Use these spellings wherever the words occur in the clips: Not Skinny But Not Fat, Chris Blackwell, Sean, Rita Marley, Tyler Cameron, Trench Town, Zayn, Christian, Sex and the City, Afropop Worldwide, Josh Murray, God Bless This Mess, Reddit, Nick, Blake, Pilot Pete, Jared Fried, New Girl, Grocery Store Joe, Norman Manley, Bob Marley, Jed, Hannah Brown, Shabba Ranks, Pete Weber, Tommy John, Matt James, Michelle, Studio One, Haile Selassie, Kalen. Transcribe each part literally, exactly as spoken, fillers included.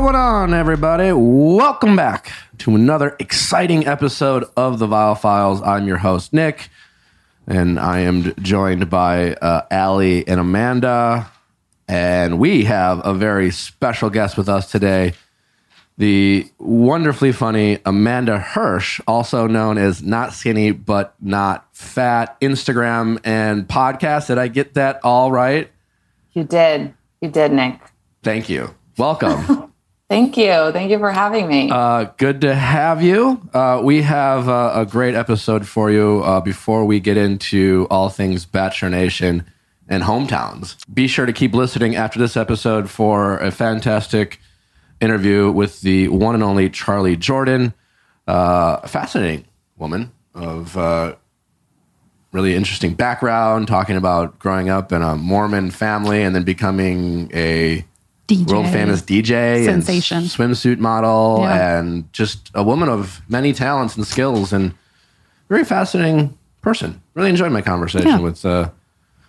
going on, everybody? Welcome back to another exciting episode of The Viall Files. I'm your host, Nick, and I am joined by uh, Allie and Amanda, and we have a very special guest with us today, the wonderfully funny Amanda Hirsch, also known as Not Skinny But Not Fat, Instagram and podcast. Did I get that all right? You did. You did, Nick. Thank you. Welcome. Thank you. Thank you for having me. Uh, good to have you. Uh, we have uh, a great episode for you uh, before we get into all things Bachelor Nation and hometowns. Be sure to keep listening after this episode for a fantastic interview with the one and only Charlie Jordan, uh, a fascinating woman of uh, really interesting background, talking about growing up in a Mormon family and then becoming a D J. World famous D J, sensation, and swimsuit model, yeah. And just a woman of many talents and skills, and very fascinating person. Really enjoyed my conversation yeah. with uh,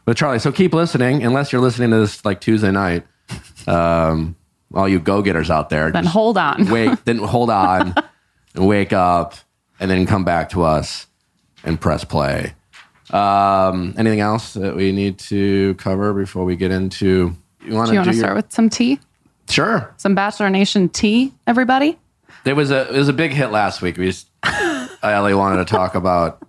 with Charlie. So keep listening, unless you're listening to this like Tuesday night. Um, all you go getters out there, then hold on, wait, then hold on, and wake up, and then come back to us and press play. Um, anything else that we need to cover before we get into? You wanna do you want to start your... with some tea? Sure. Some Bachelor Nation tea, everybody? There was a it was a big hit last week. We just, Ellie wanted to talk about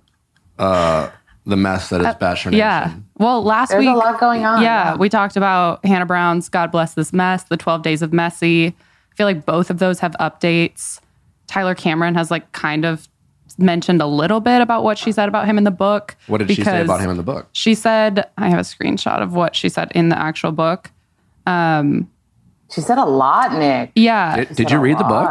uh, the mess that is uh, Bachelor Nation. Yeah. Well, last There's week... There's a lot going on. Yeah, yeah. We talked about Hannah Brown's God Bless This Mess, The twelve Days of Messy. I feel like both of those have updates. Tyler Cameron has like kind of mentioned a little bit about what she said about him in the book. What did she say about him in the book? She said... I have a screenshot of what she said in the actual book. Um, she said a lot, Nick. Yeah. Did, did you read the book?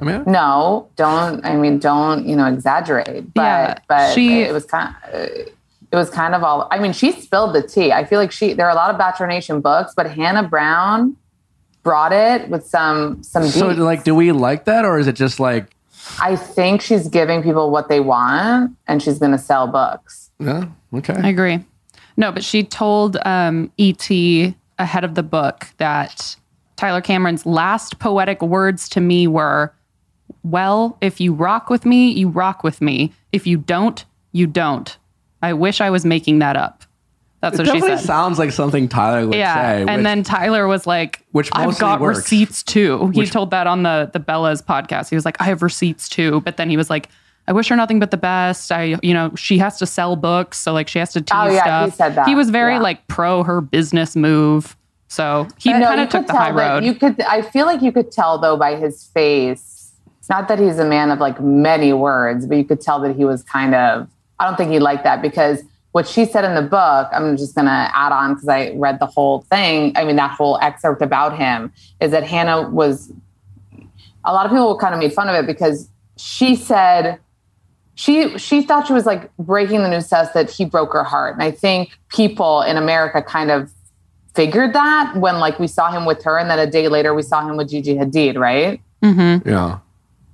I mean, no, don't. I mean, don't. You know, exaggerate. But, yeah, but she, it was kind. Of, it was kind of all. I mean, she spilled the tea. I feel like she. There are a lot of Bachelor Nation books, but Hannah Brown brought it with some some. Beats. So, like, do we like that, or is it just like? I think she's giving people what they want, and she's going to sell books. Yeah. Okay. I agree. No, but she told um, E T ahead of the book that Tyler Cameron's last poetic words to me were, well, if you rock with me, you rock with me. If you don't, you don't. I wish I was making that up. That's what she said. It definitely sounds like something Tyler would yeah, say. And which, then Tyler was like, which I've got works. receipts too. He which, told that on the, the Bella's podcast. He was like, I have receipts too. But then he was like, I wish her nothing but the best. I, you know, she has to sell books, so like she has to tease oh, yeah, stuff. He said that. He was very yeah. like pro her business move, so he kind of no, took the high road. Like, you could, I feel like you could tell though by his face. It's not that he's a man of like many words, but you could tell that he was kind of. I don't think he liked that because what she said in the book. I'm just gonna add on because I read the whole thing. I mean, that whole excerpt about him is that Hannah was. A lot of people kind of made fun of it because she said. She she thought she was like breaking the news to us that he broke her heart. And I think people in America kind of figured that when like we saw him with her and then a day later we saw him with Gigi Hadid, right? Mm-hmm. Yeah.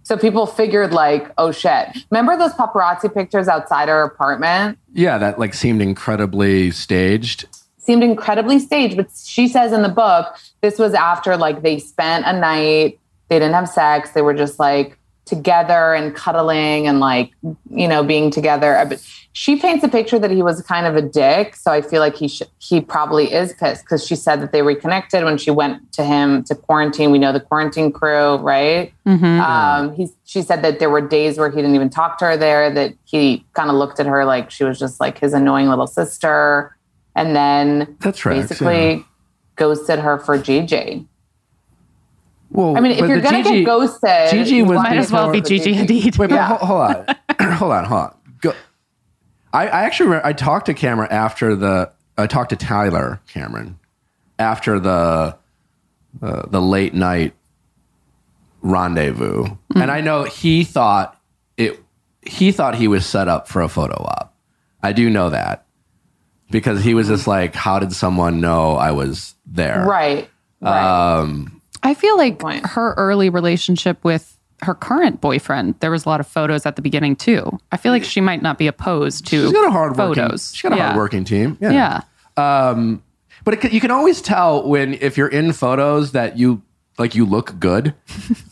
So people figured like, oh shit. Remember those paparazzi pictures outside her apartment? Yeah, that like seemed incredibly staged. Seemed incredibly staged. But she says in the book, this was after like they spent a night. They didn't have sex. They were just like together and cuddling and like, you know, being together. But she paints a picture that he was kind of a dick. So I feel like he sh- he probably is pissed because she said that they reconnected when she went to him to quarantine. We know the quarantine crew, right? Mm-hmm. Um, he, she said that there were days where he didn't even talk to her there, that he kind of looked at her like she was just like his annoying little sister. And then That's basically right, yeah. ghosted her for Gigi. Well, I mean, if you're going to get ghosted, Gigi was might as well be Gigi Hadid. Wait, yeah. but hold, hold on. hold on, hold on. Go. I, I actually, remember, I talked to Cameron after the, I talked to Tyler Cameron after the, uh, the late night rendezvous. Mm-hmm. And I know he thought it, he thought he was set up for a photo op. I do know that because he was just like, how did someone know I was there? Right. Um, right. I feel like her early relationship with her current boyfriend, there was a lot of photos at the beginning, too. I feel like she might not be opposed to she's got a hard photos. She's got a yeah. hardworking team. Yeah. yeah. Um, but it, you can always tell when, if you're in photos, that you like you look good,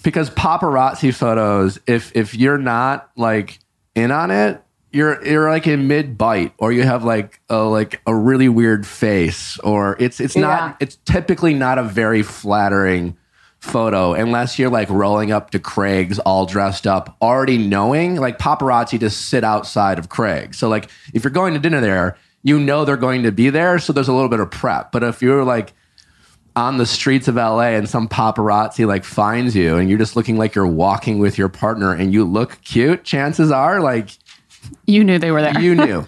because paparazzi photos, if if you're not like in on it, you're you're like in mid bite, or you have like a like a really weird face, or it's it's not yeah. it's typically not a very flattering photo unless you're like rolling up to Craig's all dressed up, already knowing like paparazzi just sit outside of Craig. So like if you're going to dinner there, you know they're going to be there, so there's a little bit of prep. But if you're like on the streets of L A and some paparazzi like finds you and you're just looking like you're walking with your partner and you look cute, chances are like you knew they were there. You knew.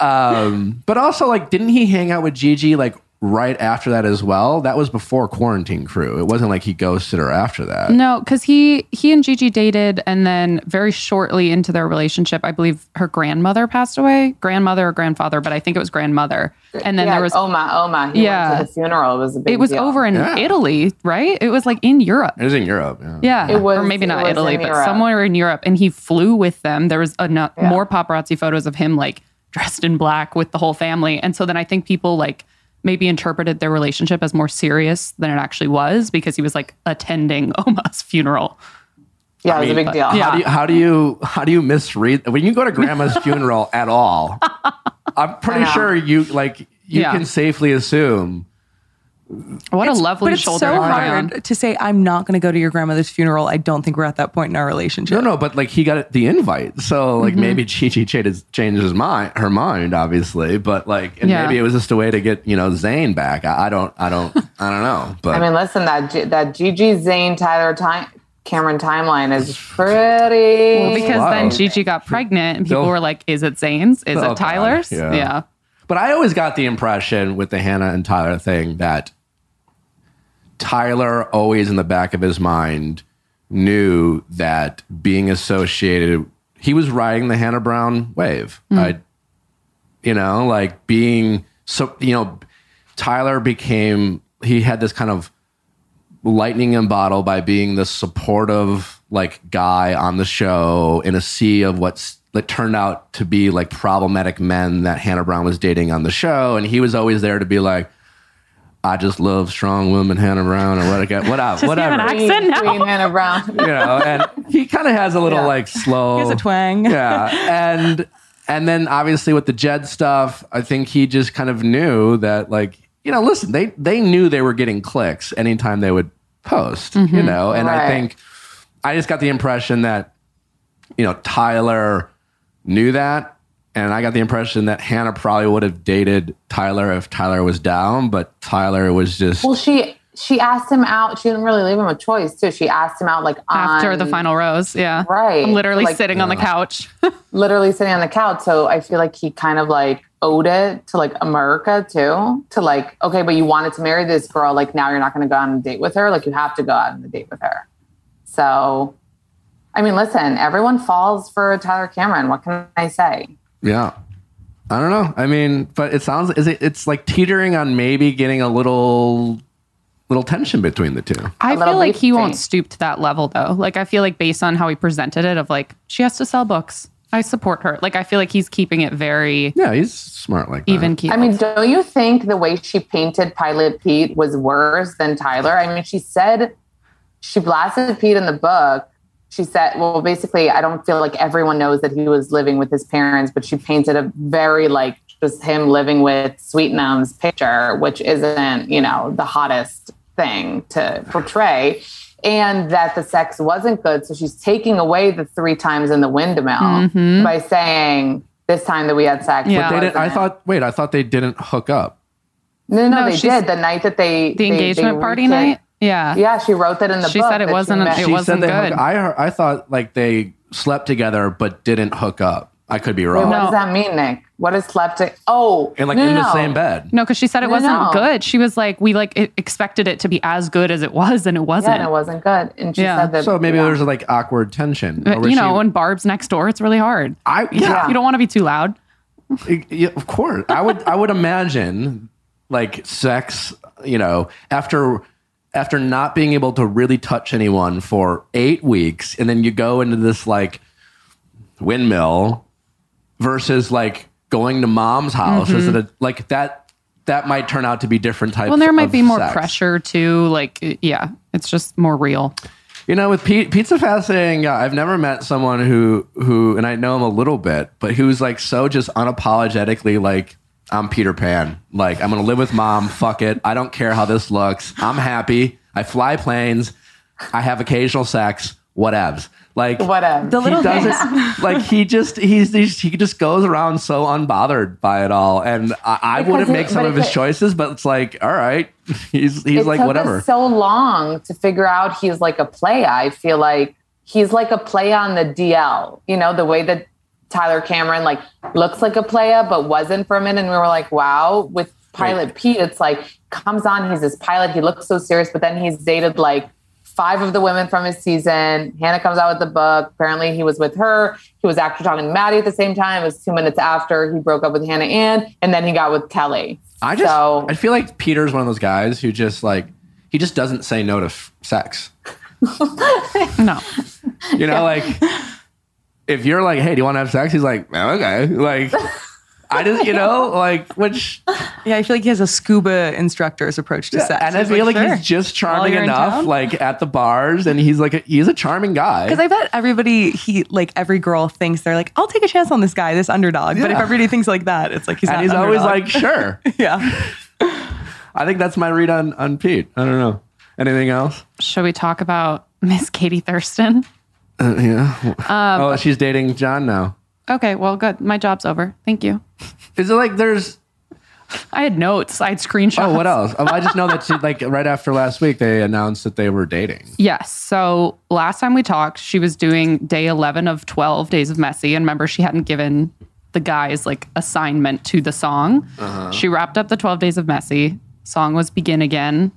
um, but also like, didn't he hang out with Gigi like right after that as well? That was before Quarantine Crew. It wasn't like he ghosted her after that. No, because he he and Gigi dated, and then very shortly into their relationship, I believe her grandmother passed away. Grandmother or grandfather, but I think it was grandmother. And then yeah, there was Oma, Oma. He yeah. went to the funeral. It was a big It was deal. over in yeah. Italy, right? It was like in Europe. It was in Europe. Yeah. yeah. It was, or maybe not Italy, but Europe. somewhere in Europe. And he flew with them. There was enough, yeah. more paparazzi photos of him like dressed in black with the whole family. And so then I think people like maybe interpreted their relationship as more serious than it actually was, because he was like attending Oma's funeral. Yeah, I mean, it was a big deal. Yeah. How do you, how do you how do you misread when you go to grandma's funeral at all? I'm pretty sure you like you yeah. can safely assume. What it's, a lovely but it's shoulder. It's so hard on. to say, I'm not going to go to your grandmother's funeral. I don't think we're at that point in our relationship. No, no, but like he got the invite. So like mm-hmm. maybe Gigi changed his mind, her mind, obviously. But like, and yeah. maybe it was just a way to get, you know, Zayn back. I, I don't, I don't, I don't know. But I mean, listen, that that Gigi, Zayn, Tyler time, Cameron timeline is pretty. Well, because wow. then Gigi got pregnant and people so, were like, is it Zayn's? Is so it Tyler's? God, yeah. yeah. But I always got the impression with the Hannah and Tyler thing that Tyler always in the back of his mind knew that being associated, he was riding the Hannah Brown wave. Mm. I, you know, like being so, you know, Tyler became, he had this kind of lightning in a bottle by being the supportive like guy on the show in a sea of what's that turned out to be like problematic men that Hannah Brown was dating on the show. And he was always there to be like, I just love strong women, Hannah Brown, or what I got, what I, whatever. Whatever. Accent now. Queen Hannah Brown. You know, and he kind of has a little yeah. like slow. He has a twang. Yeah. And and then obviously with the Jed stuff, I think he just kind of knew that like, you know, listen, they they knew they were getting clicks anytime they would post, mm-hmm. you know. And right. I think I just got the impression that, you know, Tyler knew that. And I got the impression that Hannah probably would have dated Tyler if Tyler was down, but Tyler was just... Well, she she asked him out. She didn't really leave him a choice, too. She asked him out, like, on... After the final rose, yeah. Right. Literally like, sitting yeah. on the couch. Literally sitting on the couch. So I feel like he kind of, like, owed it to, like, America, too. To, like, okay, but you wanted to marry this girl. Like, now you're not going to go on a date with her. Like, you have to go out on a date with her. So, I mean, listen, everyone falls for Tyler Cameron. What can I say? Yeah. I don't know. I mean, but it sounds is it, it's like teetering on maybe getting a little little tension between the two. I feel like he won't stoop to that level, though. Like, I feel like based on how he presented it of like, she has to sell books. I support her. Like, I feel like he's keeping it very... Yeah, he's smart like that. Even keep. I mean, don't you think the way she painted Pilot Pete was worse than Tyler? I mean, she said she blasted Pete in the book. She said, well, basically, I don't feel like everyone knows that he was living with his parents, but she painted a very like just him living with Sweetnum's picture, which isn't, you know, the hottest thing to portray, and that the sex wasn't good. So she's taking away the three times in the windmill mm-hmm. by saying this time that we had sex. Yeah. But they didn't, I thought, wait, I thought they didn't hook up. No, no, no they did. The night that they... The they, engagement they party night? Yeah, yeah. She wrote that in the she book. She said it wasn't. It wasn't good. Hooked, I heard, I thought like they slept together but didn't hook up. I could be wrong. Wait, what no. does that mean, Nick? What is slept? To, oh, and like no, in no. the same bed. No, because she said it no, wasn't no. good. She was like, we like it expected it to be as good as it was, and it wasn't. Yeah, and it wasn't good. And she yeah. said that. So maybe yeah. there's like awkward tension. But, you know, she, when Barb's next door, it's really hard. I yeah. yeah. You don't want to be too loud. It, yeah, of course, I would. I would imagine like sex. You know, after. after not being able to really touch anyone for eight weeks. And then you go into this like windmill versus like going to mom's house. Mm-hmm. Is it a, like that, that might turn out to be different types of sex. Well, there might be more pressure too. Like, yeah, It's just more real. You know, with P- pizza fasting, yeah, I've never met someone who, who, and I know him a little bit, but who's like so just unapologetically like, I'm Peter Pan. Like, I'm going to live with mom. Fuck it. I don't care how this looks. I'm happy. I fly planes. I have occasional sex. Whatevs. Like, whatever. The little things. Like, he just, he's, he's, he just goes around so unbothered by it all. And I, I wouldn't it, make some of his it, choices, but it's like, all right. He's, he's like, whatever. It took us so long to figure out he's like a play. I feel like he's like a play on the D L, you know, the way that Tyler Cameron, like, looks like a playa, but wasn't for a minute. And we were like, wow. With Pilot Wait. Pete, it's like, comes on, he's this pilot. He looks so serious, but then he's dated like five of the women from his season. Hannah comes out with the book. Apparently he was with her. He was actually talking to Maddie at the same time. It was two minutes after he broke up with Hannah Ann, and then he got with Kelly. I just, so, I feel like Peter's one of those guys who just like, he just doesn't say no to f- sex. No. You know, like... If you're like, hey, do you want to have sex? He's like, oh, okay. Like, I just, you know, like, which. Yeah, I feel like he has a scuba instructor's approach to yeah, sex. And I feel like, like sure. he's just charming enough, like, at the bars. And he's like, a, he's a charming guy. Because I bet everybody, he, like, every girl thinks they're like, I'll take a chance on this guy, this underdog. Yeah. But if everybody thinks like that, it's like, he's and not he's underdog. Always like, sure. Yeah. I think that's my read on, on Pete. I don't know. Anything else? Should we talk about Miss Katie Thurston? Uh, yeah. Um, oh, she's dating John now. Okay, well, good. My job's over. Thank you. Is it like there's... I had notes. I had screenshots. Oh, what else? Oh, I just know that she, like right after last week, they announced that they were dating. Yes. So last time we talked, she was doing day eleven of twelve Days of Messy. And remember, she hadn't given the guys like assignment to the song. Uh-huh. She wrapped up the twelve Days of Messy. Song was Begin Again.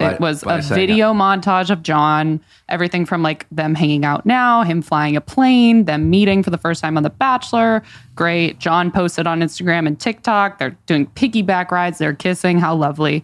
It was a video montage of John, everything from like them hanging out now, him flying a plane, them meeting for the first time on The Bachelor. Great. John posted on Instagram and TikTok. They're doing piggyback rides. They're kissing. How lovely.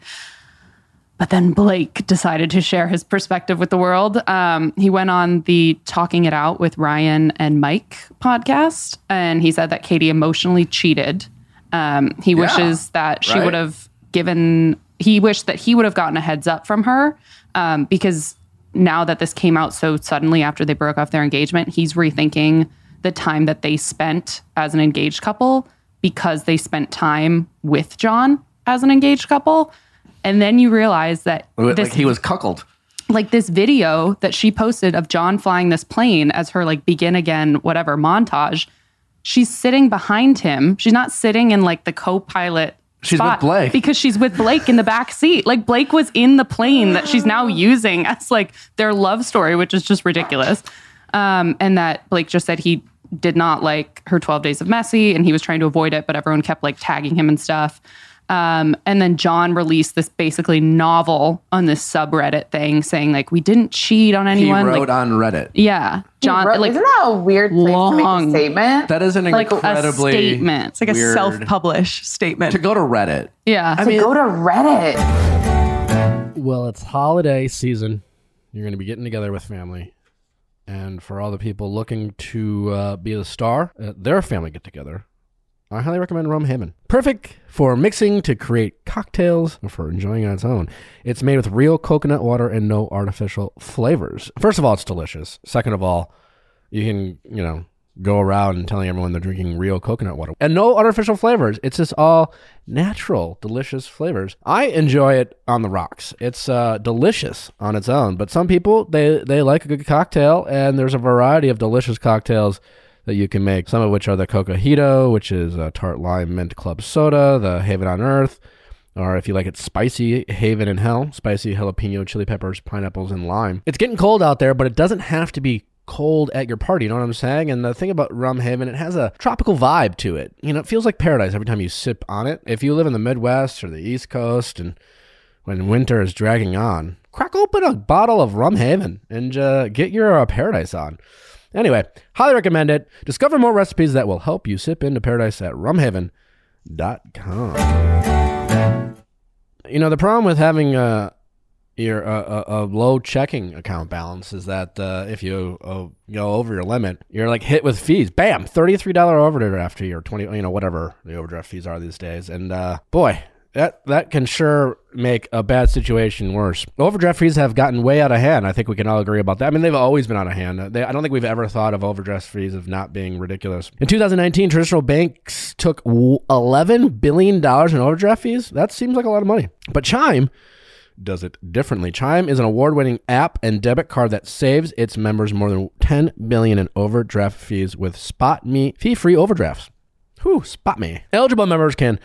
But then Blake decided to share his perspective with the world. Um, he went on the Talking It Out with Ryan and Mike podcast, and he said that Katie emotionally cheated. Um, he yeah, wishes that she right. would have given... He wished that he would have gotten a heads up from her um, because now that this came out so suddenly after they broke off their engagement, he's rethinking the time that they spent as an engaged couple because they spent time with John as an engaged couple. And then you realize that... Like this, he was cuckolded. Like this video that she posted of John flying this plane as her like Begin Again, whatever, montage. She's sitting behind him. She's not sitting in like the co-pilot... She's with Blake. Because she's with Blake in the back seat. Like, Blake was in the plane that she's now using as, like, their love story, which is just ridiculous. Um, and that Blake just said he did not like her twelve Days of Messy, and he was trying to avoid it, but everyone kept, like, tagging him and stuff. Um, and then John released this basically novel on this subreddit thing saying, like, we didn't cheat on anyone. He wrote like, on Reddit. Yeah. John, wrote, like, isn't that a weird place long, to make a statement? That is an like incredibly a statement. It's like a self-published statement. To go to Reddit. Yeah. I to mean, go to Reddit. Well, it's holiday season. You're going to be getting together with family. And for all the people looking to uh, be the star at their family get-together, I highly recommend RumHaven. Perfect for mixing to create cocktails or for enjoying on its own. It's made with real coconut water and no artificial flavors. First of all, it's delicious. Second of all, you can, you know, go around telling everyone they're drinking real coconut water. And no artificial flavors. It's just all natural, delicious flavors. I enjoy it on the rocks. It's uh, delicious on its own. But some people, they, they like a good cocktail, and there's a variety of delicious cocktails that you can make, some of which are the Cocajito, which is a tart lime mint club soda, the Haven on Earth, or if you like it spicy, Haven in Hell, spicy jalapeno, chili peppers, pineapples, and lime. It's getting cold out there, but it doesn't have to be cold at your party, you know what I'm saying? And the thing about RumHaven, it has a tropical vibe to it. You know, it feels like paradise every time you sip on it. If you live in the Midwest or the East Coast, and when winter is dragging on, crack open a bottle of RumHaven and uh, get your uh, paradise on. Anyway, highly recommend it. Discover more recipes that will help you sip into paradise at rumhaven dot com. You know, the problem with having a, your, a, a low checking account balance is that uh, if you uh, go over your limit, you're like hit with fees. Bam, thirty-three dollars overdraft fee or twenty dollars, you know, whatever the overdraft fees are these days. And uh, boy, that that can sure make a bad situation worse. Overdraft fees have gotten way out of hand. I think we can all agree about that. I mean, they've always been out of hand. They, I don't think we've ever thought of overdraft fees of not being ridiculous. In two thousand nineteen, traditional banks took eleven billion dollars in overdraft fees. That seems like a lot of money. But Chime does it differently. Chime is an award-winning app and debit card that saves its members more than ten billion dollars in overdraft fees with Spot Me fee-free overdrafts. Whew, Spot Me. Eligible members can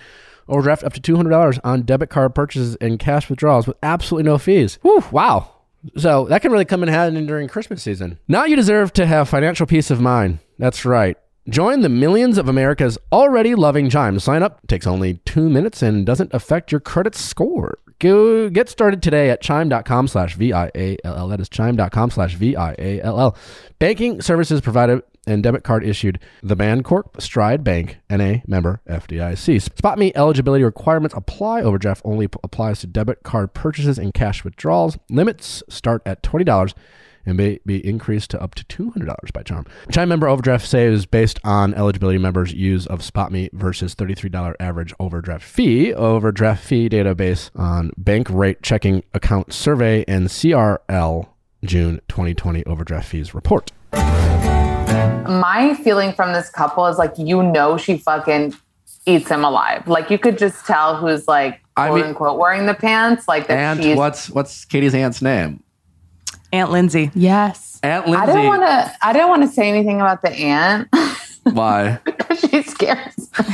overdraft up to two hundred dollars on debit card purchases and cash withdrawals with absolutely no fees. Whew, wow. So that can really come in handy during Christmas season. Now you deserve to have financial peace of mind. That's right. Join the millions of America's already loving Chime. Sign up takes only two minutes and doesn't affect your credit score. Go get started today at chime.com slash V I A L L. That is chime.com slash V I A L L. Banking services provided and debit card issued. The Bancorp Stride Bank, N A member F D I C. Spot Me eligibility requirements apply. Overdraft only applies to debit card purchases and cash withdrawals. Limits start at twenty dollars and may be increased to up to two hundred dollars by Chime. Chime member overdraft saves based on eligibility members' use of SpotMe versus thirty-three dollars average overdraft fee. Overdraft fee database on bank rate checking account survey and C R L June twenty twenty overdraft fees report. My feeling from this couple is like, you know, she fucking eats him alive. Like, you could just tell who's like, quote I mean, unquote, wearing the pants. Like, that and she's- what's what's Katie's aunt's name? Aunt Lindsay. Yes. Aunt Lindsay. I didn't want to I didn't want to say anything about the aunt. Why? Because she scares me.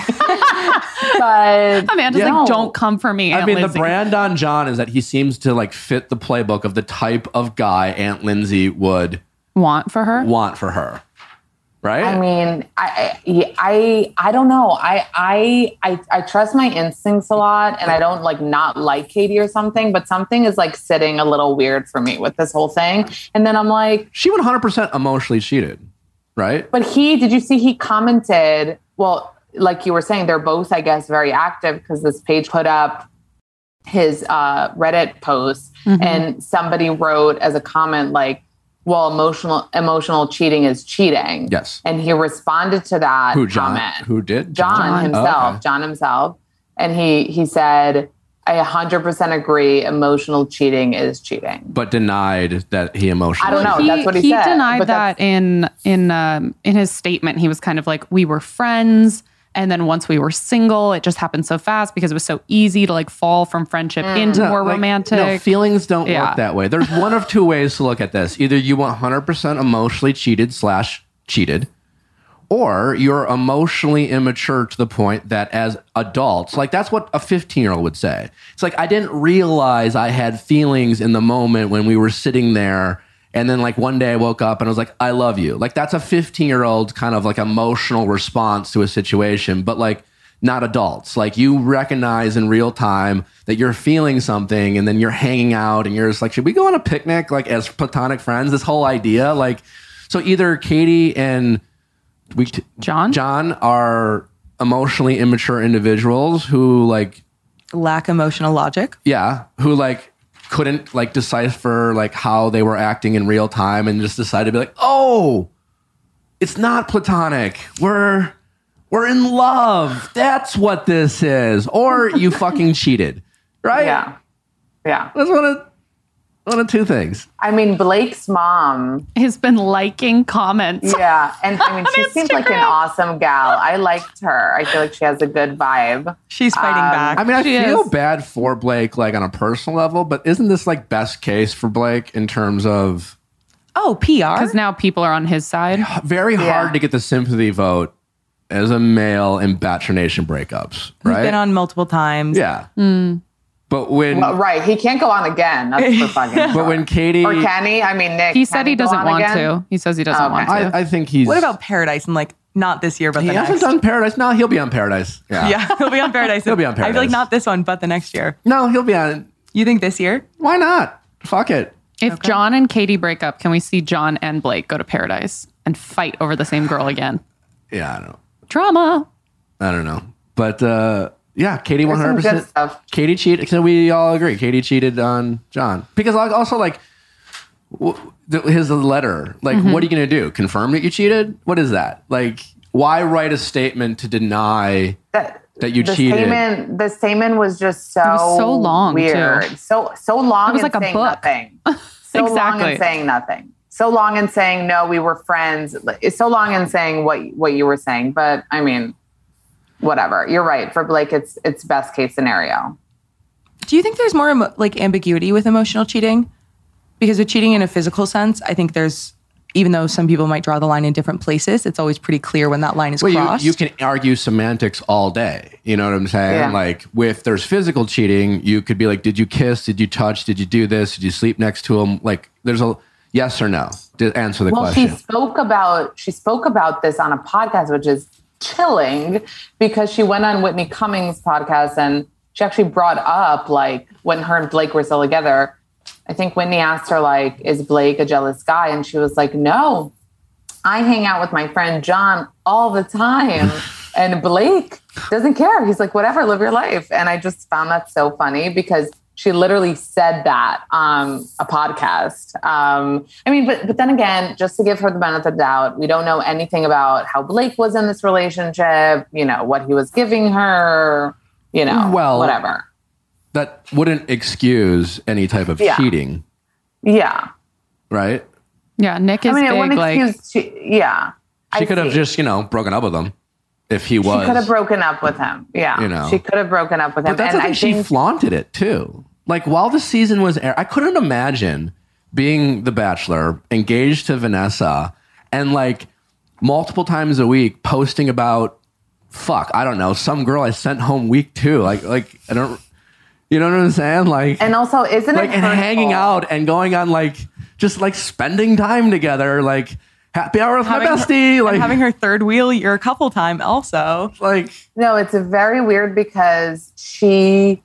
But Amanda's yeah. like, don't come for me, Aunt I mean, Lindsay. The brand on John is that he seems to like fit the playbook of the type of guy Aunt Lindsay would want for her. Want for her. Right? I mean, I I I don't know. I I I, I trust my instincts a lot, and I don't like not like Katie or something, but something is like sitting a little weird for me with this whole thing. And then I'm like, she one hundred percent emotionally cheated, right? But he, did you see he commented, well, like you were saying, they're both, I guess, very active because this page put up his uh, Reddit post, mm-hmm. and somebody wrote as a comment like, well, emotional emotional cheating is cheating. Yes. And he responded to that who, John, comment. Who did? John, John himself. Oh, okay. John himself. And he he said, I one hundred percent agree, emotional cheating is cheating. But denied that he emotionally cheated. I don't know. He, that's what he, he said. He denied that in in um, in his statement. He was kind of like, we were friends. And then once we were single, it just happened so fast because it was so easy to like fall from friendship mm. into no, more like, romantic. No, feelings don't yeah. work that way. There's one of two ways to look at this. Either you one hundred percent emotionally cheated slash cheated, or you're emotionally immature to the point that as adults, like that's what a fifteen-year-old would say. It's like, I didn't realize I had feelings in the moment when we were sitting there. And then like one day I woke up and I was like, I love you. Like that's a fifteen year old kind of like emotional response to a situation, but like not adults. Like you recognize in real time that you're feeling something and then you're hanging out and you're just like, should we go on a picnic? Like as platonic friends, this whole idea, like, so either Katie and we, t- John, John are emotionally immature individuals who like lack emotional logic. Yeah. Who like, couldn't like decipher like how they were acting in real time and just decided to be like, oh, it's not platonic. We're we're in love. That's what this is. Or you fucking cheated, right? Yeah, yeah. That's one of one of two things. I mean, Blake's mom has been liking comments. Yeah, and I mean, she Instagram. Seems like an awesome gal. I liked her. I feel like she has a good vibe. She's fighting um, back. I mean, I she feel is. bad for Blake, like on a personal level, but isn't this like best case for Blake in terms of oh P R? Because now people are on his side. Very yeah. hard to get the sympathy vote as a male in Bachelor Nation breakups. Right, he's been on multiple times. Yeah. Mm. But when well, right, he can't go on again. That's for fucking. But sure. When Katie or Kenny, I mean Nick, he said he, he doesn't want again? to. He says he doesn't oh, want I, to. I think he's. What about Paradise? And like not this year, but he the hasn't next. done Paradise. No, he'll be on Paradise. Yeah, yeah he'll be on Paradise. he'll be on Paradise. I feel like not this one, but the next year. No, he'll be on. You think this year? Why not? Fuck it. If okay. John and Katie break up, can we see John and Blake go to Paradise and fight over the same girl again? Yeah, I don't know. Drama. I don't know, but. uh Yeah, Katie one hundred percent. Katie cheated. So we all agree. Katie cheated on John because also like his letter. Like, mm-hmm. what are you going to do? Confirm that you cheated? What is that? Like, why write a statement to deny that? that you this cheated. Statement, the statement was just so, was so long, weird. Too. So so long. It was like a book. Nothing. So exactly. long and saying nothing. So long and saying no, we were friends. So long and saying what what you were saying. But I mean, whatever. You're right. For Blake, it's it's best case scenario. Do you think there's more emo- like ambiguity with emotional cheating? Because with cheating in a physical sense, I think there's, even though some people might draw the line in different places, it's always pretty clear when that line is well, crossed. You, you can argue semantics all day. You know what I'm saying? Yeah. Like with there's physical cheating, you could be like, did you kiss? Did you touch? Did you do this? Did you sleep next to him? Like there's a yes or no to answer the well, question. Well, she spoke about she spoke about this on a podcast, which is chilling because she went on Whitney Cummings' podcast and she actually brought up like when her and Blake were still together. I think Whitney asked her, like, is Blake a jealous guy? And she was like, no, I hang out with my friend John all the time. And Blake doesn't care. He's like, whatever, live your life. And I just found that so funny because she literally said that on a podcast. Um, I mean, but, but then again, just to give her the benefit of the doubt, we don't know anything about how Blake was in this relationship, you know, what he was giving her, you know, well, whatever. That wouldn't excuse any type of yeah. cheating. Yeah. Right? Yeah, Nick is I mean, it big, like... Excuse che- yeah. She I could see. have just, you know, broken up with him if he was... She could have broken up with him. Yeah. You know. She could have broken up with him. But that's and I she think she flaunted it, too. Like, while the season was airing, I couldn't imagine being The Bachelor, engaged to Vanessa, and, like, multiple times a week posting about, fuck, I don't know, some girl I sent home week two. Like, like I don't... You know what I'm saying? Like, and also, isn't like, it and hanging out and going on like just like spending time together, like happy hour with having my bestie, her, like having her third wheel your couple time. Also, like, no, it's very weird because she,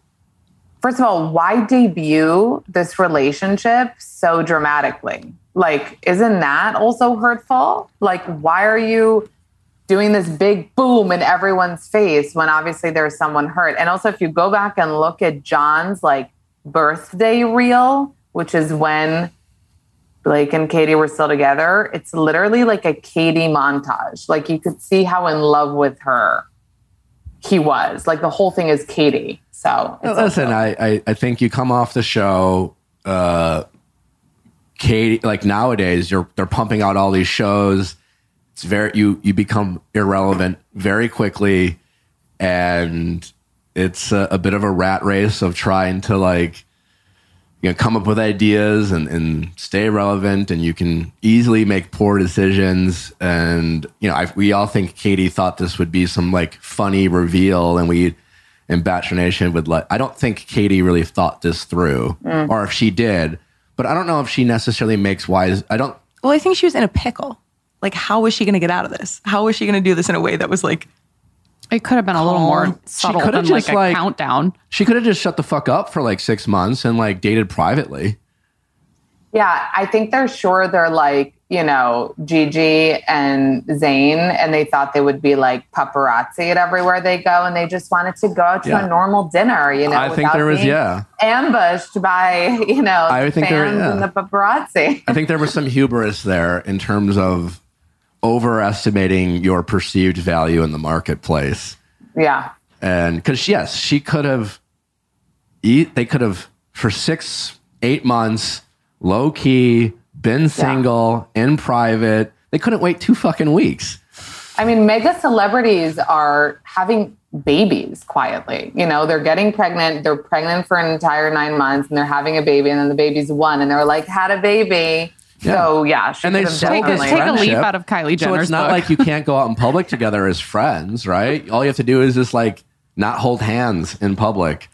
first of all, why debut this relationship so dramatically? Like, isn't that also hurtful? Like, why are you doing this big boom in everyone's face when obviously there's someone hurt? And also, if you go back and look at John's like birthday reel, which is when Blake and Katie were still together, it's literally like a Katie montage. Like you could see how in love with her he was. Like the whole thing is Katie. So it's listen, also- I, I I think you come off the show. Uh, Katie, like nowadays, you're they're pumping out all these shows. It's very you you become irrelevant very quickly, and it's a, a bit of a rat race of trying to like you know come up with ideas and, and stay relevant, and you can easily make poor decisions. And you know I, we all think Katie thought this would be some like funny reveal, and we in Bachelor Nation would like I don't think Katie really thought this through, mm. or if she did, but I don't know if she necessarily makes wise. I don't. Well, I think she was in a pickle. Like, how was she going to get out of this? How was she going to do this in a way that was like... It could have been a little more subtle than like a like, countdown. She could have just shut the fuck up for like six months and like dated privately. Yeah, I think they're sure they're like, you know, Gigi and Zayn, and they thought they would be like paparazzi at everywhere they go, and they just wanted to go out to yeah. a normal dinner, you know, I think there was, being yeah. ambushed by, you know, I think fans there, yeah. and the paparazzi. I think there was some hubris there in terms of overestimating your perceived value in the marketplace. Yeah. And because, yes, she could have, eat, they could have for six, eight months, low key, been single, yeah. in private. They couldn't wait two fucking weeks. I mean, mega celebrities are having babies quietly. You know, they're getting pregnant. They're pregnant for an entire nine months and they're having a baby. And then the baby's one and they're like, had a baby. Yeah. So, yeah. She and they take, take a leap out of Kylie Jenner's So it's not book. Like you can't go out in public together as friends, right? All you have to do is just like not hold hands in public.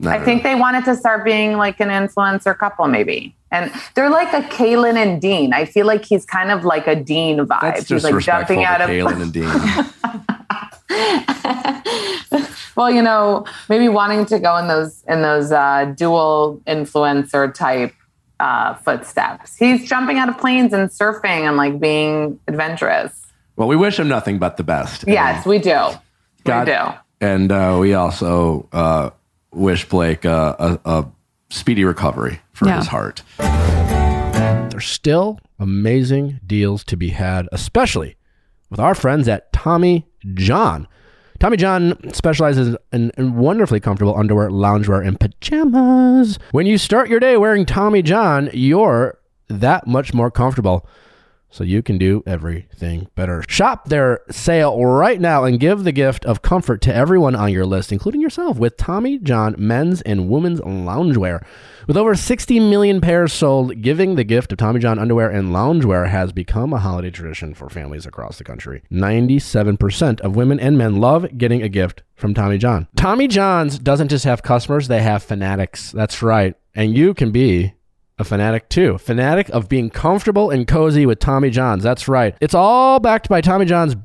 No, I, I think know. They wanted to start being like an influencer couple maybe. And they're like a Kalen and Dean. I feel like he's kind of like a Dean vibe. That's he's like jumping out of Kalen and Dean. Well, you know, maybe wanting to go in those in those uh, dual influencer type Uh, footsteps. He's jumping out of planes and surfing and like being adventurous. Well, we wish him nothing but the best. Yes, and we do. God, we do. And uh, we also uh, wish Blake uh, a, a speedy recovery for yeah. his heart. There's still amazing deals to be had, especially with our friends at Tommy John. Tommy John specializes in, in wonderfully comfortable underwear, loungewear, and pajamas. When you start your day wearing Tommy John, you're that much more comfortable, so you can do everything better. Shop their sale right now and give the gift of comfort to everyone on your list, including yourself, with Tommy John men's and women's loungewear. With over sixty million pairs sold, giving the gift of Tommy John underwear and loungewear has become a holiday tradition for families across the country. ninety-seven percent of women and men love getting a gift from Tommy John. Tommy John's doesn't just have customers, they have fanatics. That's right. And you can be a fanatic too. Fanatic of being comfortable and cozy with Tommy John's. That's right. It's all backed by Tommy John's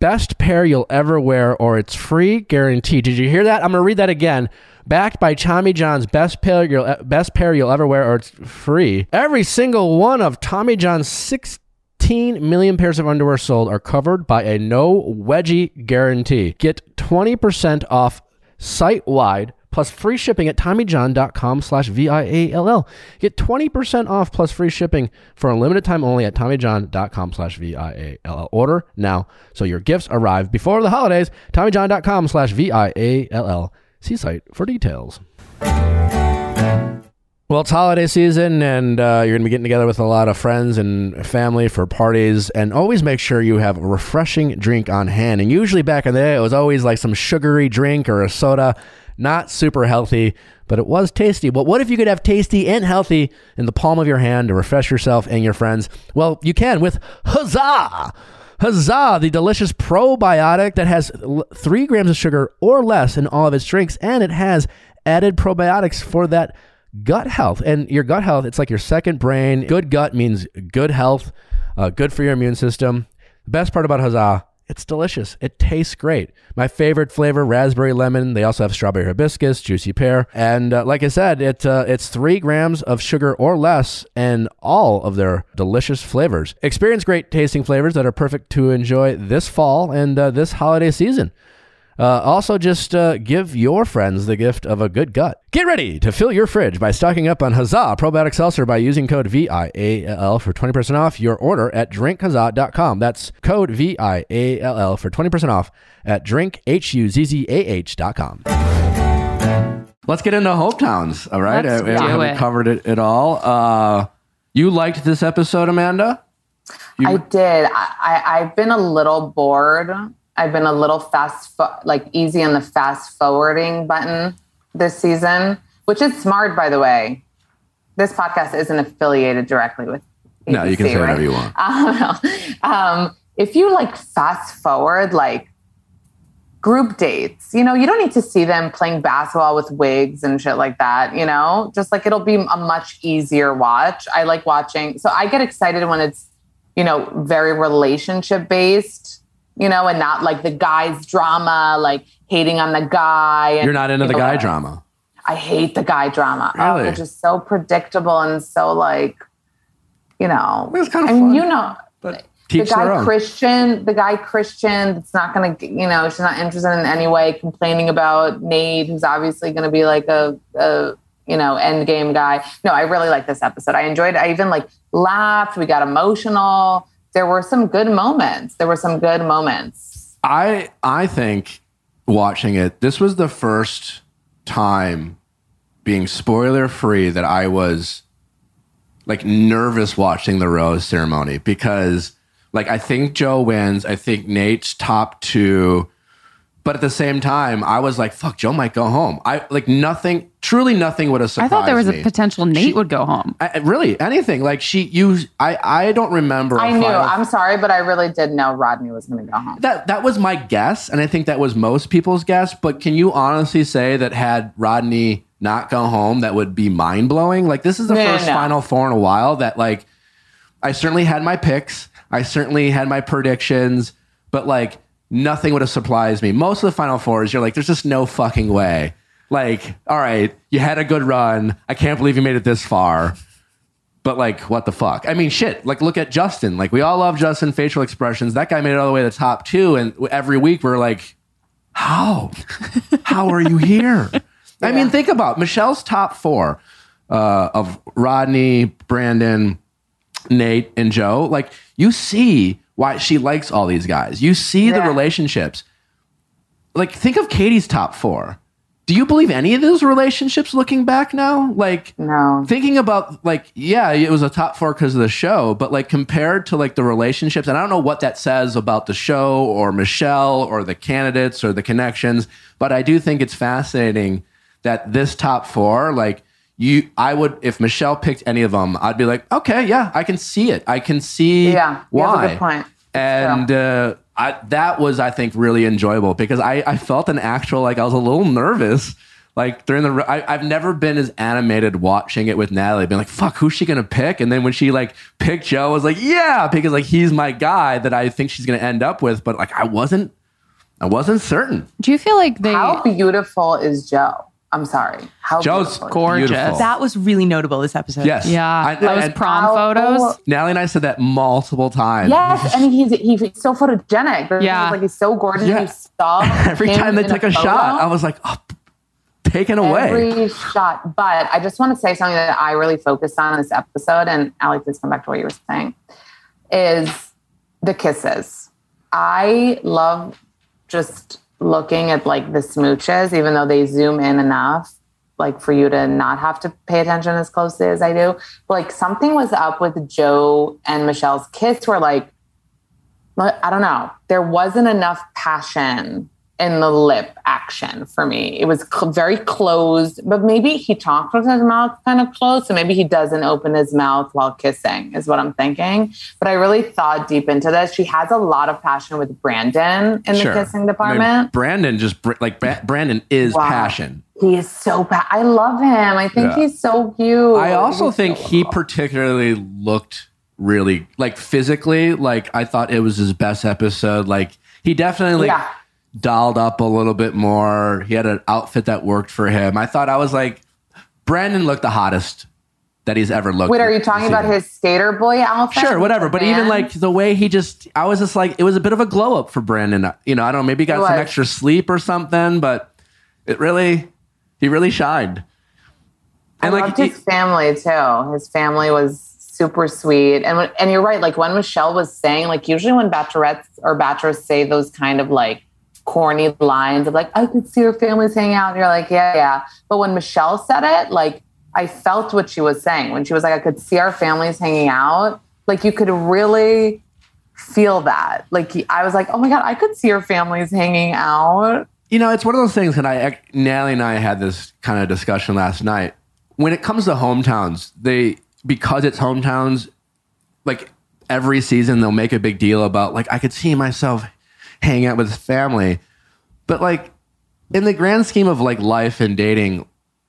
best pair you'll ever wear, or it's free guaranteed. Did you hear that? I'm going to read that again. Backed by Tommy John's best pair you'll, best pair you'll ever wear, or it's free. Every single one of Tommy John's sixteen million pairs of underwear sold are covered by a no wedgie guarantee. Get twenty percent off site-wide, plus free shipping at TommyJohn.com slash V I A L L. Get twenty percent off plus free shipping for a limited time only at TommyJohn.com slash V I A L L. Order now so your gifts arrive before the holidays. TommyJohn.com slash V I A L L. See site for details. Well, it's holiday season, and uh, you're going to be getting together with a lot of friends and family for parties, and always make sure you have a refreshing drink on hand. And usually back in the day, it was always like some sugary drink or a soda. Not super healthy, but it was tasty. But what if you could have tasty and healthy in the palm of your hand to refresh yourself and your friends? Well, you can with Huzzah! Huzzah, the delicious probiotic that has three grams of sugar or less in all of its drinks, and it has added probiotics for that gut health. And your gut health, it's like your second brain. Good gut means good health, uh, good for your immune system. The best part about Huzzah, it's delicious. It tastes great. My favorite flavor, raspberry lemon. They also have strawberry hibiscus, juicy pear. And uh, like I said, it, uh, it's three grams of sugar or less in all of their delicious flavors. Experience great tasting flavors that are perfect to enjoy this fall and uh, this holiday season. Uh, also, just uh, give your friends the gift of a good gut. Get ready to fill your fridge by stocking up on Huzzah Probiotic Seltzer by using code V I A L L for twenty percent off your order at drink huzzah dot com. That's code V I A L L for twenty percent off at drink huzzah dot com. Let's get into hometowns, all right? Let's I, I haven't it. covered it at all. Uh, you liked this episode, Amanda? You- I did. I, I, I've been a little bored. I've been a little fast, fo- like easy on the fast forwarding button this season, which is smart, by the way. This podcast isn't affiliated directly with A B C, no, you can say right? whatever you want. Um, um, if you like fast forward, like group dates, you know, you don't need to see them playing basketball with wigs and shit like that, you know, just like it'll be a much easier watch. I like watching. So I get excited when it's, you know, very relationship based. You know, and not like the guy's drama, like hating on the guy. And, You're not into you know, the guy what? drama. I hate the guy drama. Really? Oh, they're just so predictable and so like, you know. Well, it's kind of I mean, fun. You know, but the guy Christian, the guy Christian, it's not going to, you know, she's not interested in any way, complaining about Nayte, who's obviously going to be like a, a, you know, end game guy. No, I really like this episode. I enjoyed it. I even like laughed. We got emotional. There were some good moments. There were some good moments. I I think watching it, this was the first time, being spoiler free, that I was like nervous watching the rose ceremony because like I think Joe wins. I think Nayte's top two, but at the same time, I was like, "Fuck, Joe might go home." I like nothing. Truly, nothing would have surprised me. I thought there was me. a potential Nayte she, would go home. I, really, anything like she, you, I, I don't remember. I knew. I'm sorry, but I really did know Rodney was going to go home. That that was my guess, and I think that was most people's guess. But can you honestly say that had Rodney not go home, that would be mind blowing? Like this is the no, first no. Final Four in a while that like I certainly had my picks, I certainly had my predictions, but like nothing would have surprised me. Most of the Final Fours, you're like, there's just no fucking way. Like, all right, you had a good run. I can't believe you made it this far. But like, what the fuck? I mean, shit, like look at Justin. Like we all love Justin, facial expressions. That guy made it all the way to the top two. And every week we're like, how? How are you here? Yeah. I mean, think about Michelle's top four uh, of Rodney, Brandon, Nayte, and Joe. Like you see why she likes all these guys. You see yeah. the relationships. like, think of Katie's top four. Do you believe any of those relationships looking back now? Like, no. Thinking about, like, yeah, it was a top four because of the show, but, like, compared to, like, the relationships, and I don't know what that says about the show or Michelle or the candidates or the connections, but I do think it's fascinating that this top four, like, you, I would, if Michelle picked any of them, I'd be like, okay, yeah, I can see it. I can see yeah, why. Yeah, good point. And, yeah. uh, I, that was, I think, really enjoyable because I, I felt an actual, like, I was a little nervous. Like, during the, I, I've never been as animated watching it with Natalie, being like, fuck, who's she going to pick? And then when she, like, picked Joe, I was like, yeah, because, like, he's my guy that I think she's going to end up with. But, like, I wasn't, I wasn't certain. Do you feel like they. How beautiful is Joe? I'm sorry. How Joe's gorgeous. Beautiful. That was really notable this episode. Yes. Yeah. I, Those I, prom how, photos. Natalie and I said that multiple times. Yes. And he's, he's so photogenic. There's yeah. Like, he's so gorgeous. Yeah. He Every time they took a, a shot, I was like, oh, taken away. Every shot. But I just want to say something that I really focused on in this episode. And Ali, please come back to what you were saying. Is the kisses. I love just... looking at, like, the smooches, even though they zoom in enough, like, for you to not have to pay attention as closely as I do. But, like, something was up with Joe and Michelle's kiss where, like, I don't know. There wasn't enough passion in the lip action for me. It was cl- very closed, but maybe he talked with his mouth kind of closed, so maybe he doesn't open his mouth while kissing is what I'm thinking. But I really thought deep into this. She has a lot of passion with Brandon in sure. the kissing department. I mean, Brandon just, like, Brandon is wow. passion. He is so bad. I love him. I think yeah. he's so cute. I also he's think so he particularly looked really, like, physically, like, I thought it was his best episode. Like, he definitely... Yeah. dolled up a little bit more. He had an outfit that worked for him. I thought I was like, Brandon looked the hottest that he's ever looked. Wait, are you talking about his skater boy outfit? Sure, whatever. But even like the way he just, I was just like, it was a bit of a glow up for Brandon. You know, I don't know, maybe he got some extra sleep or something, but it really, he really shined. And I loved his family too. His family was super sweet. And when, and you're right, like when Michelle was saying, like usually when bachelorettes or bachelors say those kind of like, corny lines of like, I could see her family's hanging out. And you're like, yeah, yeah. But when Michelle said it, like I felt what she was saying when she was like, I could see our families hanging out. Like you could really feel that. Like I was like, oh my God, I could see her families hanging out. You know, it's one of those things that I, Natalie and I had this kind of discussion last night. When it comes to hometowns, they, because it's hometowns, like every season they'll make a big deal about like, I could see myself hang out with his family. But like in the grand scheme of like life and dating,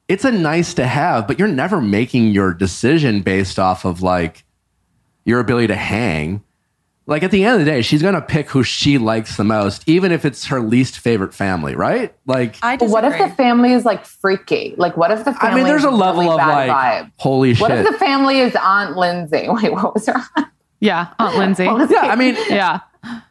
it's a nice to have, but you're never making your decision based off of like your ability to hang. Like at the end of the day, she's going to pick who she likes the most, even if it's her least favorite family, right? Like, I disagree. What if the family is like freaky? Like, what if the family I mean, there's a level really of like, vibe? Holy shit. What if the family is Aunt Lindsay? Wait, what was her aunt? Yeah, Aunt Lindsay. Aunt Lindsay. Yeah, I mean, yeah.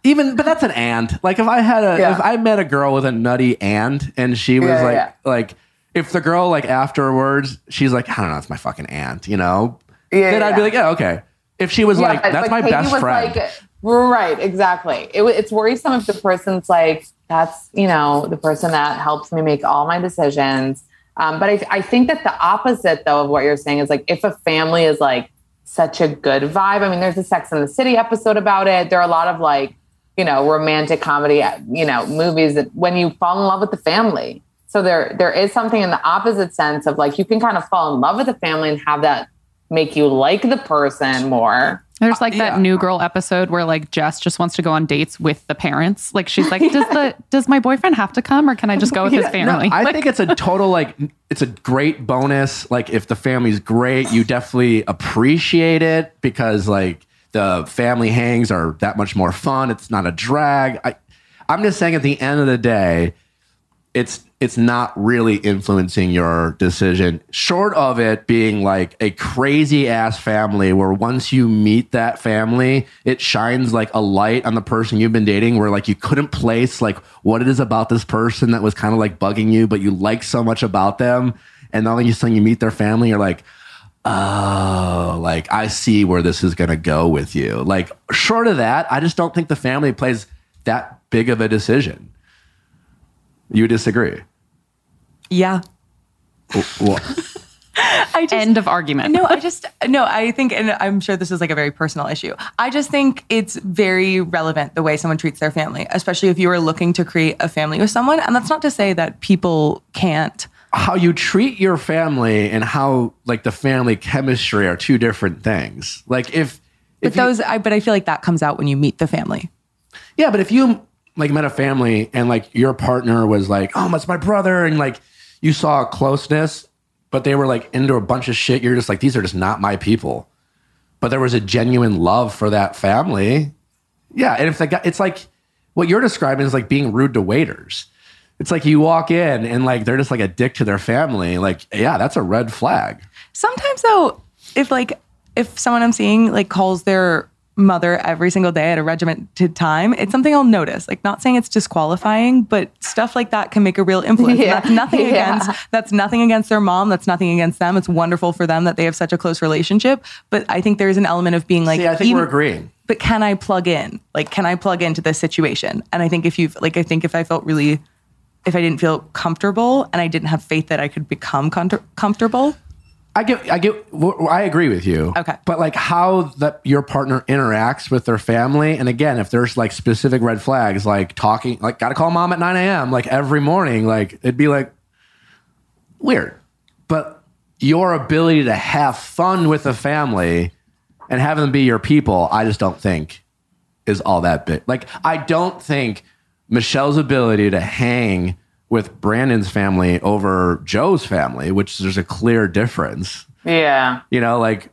Even, but that's an aunt. Like if I had a, yeah. if I met a girl with a nutty aunt and she was yeah, like, yeah. like if the girl like afterwards, she's like, I don't know, it's my fucking aunt, you know? Yeah, then yeah. I'd be like, yeah, okay. If she was yeah, like, that's my Katie best friend. Like, right, exactly. It, it's worrisome if the person's like, that's, you know, the person that helps me make all my decisions. Um, but I, I think that the opposite though of what you're saying is like, if a family is like, such a good vibe. I mean, there's a Sex and the City episode about it. There are a lot of like, you know, romantic comedy, you know, movies that when you fall in love with the family. So there, there is something in the opposite sense of like, you can kind of fall in love with the family and have that make you like the person more. There's like that yeah. New Girl episode where like Jess just wants to go on dates with the parents. Like she's like, yeah. does the does my boyfriend have to come or can I just go with yeah, his family? No, I like, think it's a total like it's a great bonus. Like if the family's great, you definitely appreciate it because like the family hangs are that much more fun. It's not a drag. I, I'm just saying at the end of the day, it's it's not really influencing your decision, short of it being like a crazy ass family where once you meet that family, it shines like a light on the person you've been dating where like you couldn't place like what it is about this person that was kind of like bugging you, but you like so much about them. And all of a sudden you meet their family, you're like, oh, like I see where this is going to go with you. Like short of that, I just don't think the family plays that big of a decision. You disagree? Yeah. What? I just, End of argument. No, I just, no, I think, and I'm sure this is like a very personal issue. I just think it's very relevant the way someone treats their family, especially if you are looking to create a family with someone. And that's not to say that people can't. How you treat your family and how like the family chemistry are two different things. Like if, if but those, you, I, but I feel like that comes out when you meet the family. Yeah. But if you like met a family and like your partner was like, oh, that's my brother. And like you saw a closeness, but they were like into a bunch of shit. You're just like, these are just not my people. But there was a genuine love for that family. Yeah. And if the guy, it's like what you're describing is like being rude to waiters. It's like you walk in and like they're just like a dick to their family. Like, yeah, that's a red flag. Sometimes though, if like if someone I'm seeing like calls their mother every single day at a regimented time, it's something I'll notice. Like, not saying it's disqualifying, but stuff like that can make a real influence. Yeah. That's nothing yeah. against that's nothing against their mom. That's nothing against them. It's wonderful for them that they have such a close relationship. But I think there's an element of being like, see, I think even, we're agreeing. But can I plug in? Like, can I plug into this situation? And I think if you've like, I think if I felt really, if I didn't feel comfortable and I didn't have faith that I could become com- comfortable. I get, I get, I agree with you. Okay. But like how that your partner interacts with their family. And again, if there's like specific red flags, like talking, like got to call mom at nine a.m. like every morning, like it'd be like weird, but your ability to have fun with a family and have them be your people, I just don't think is all that big. Like, I don't think Michelle's ability to hang with Brandon's family over Joe's family, which there's a clear difference. Yeah. You know, like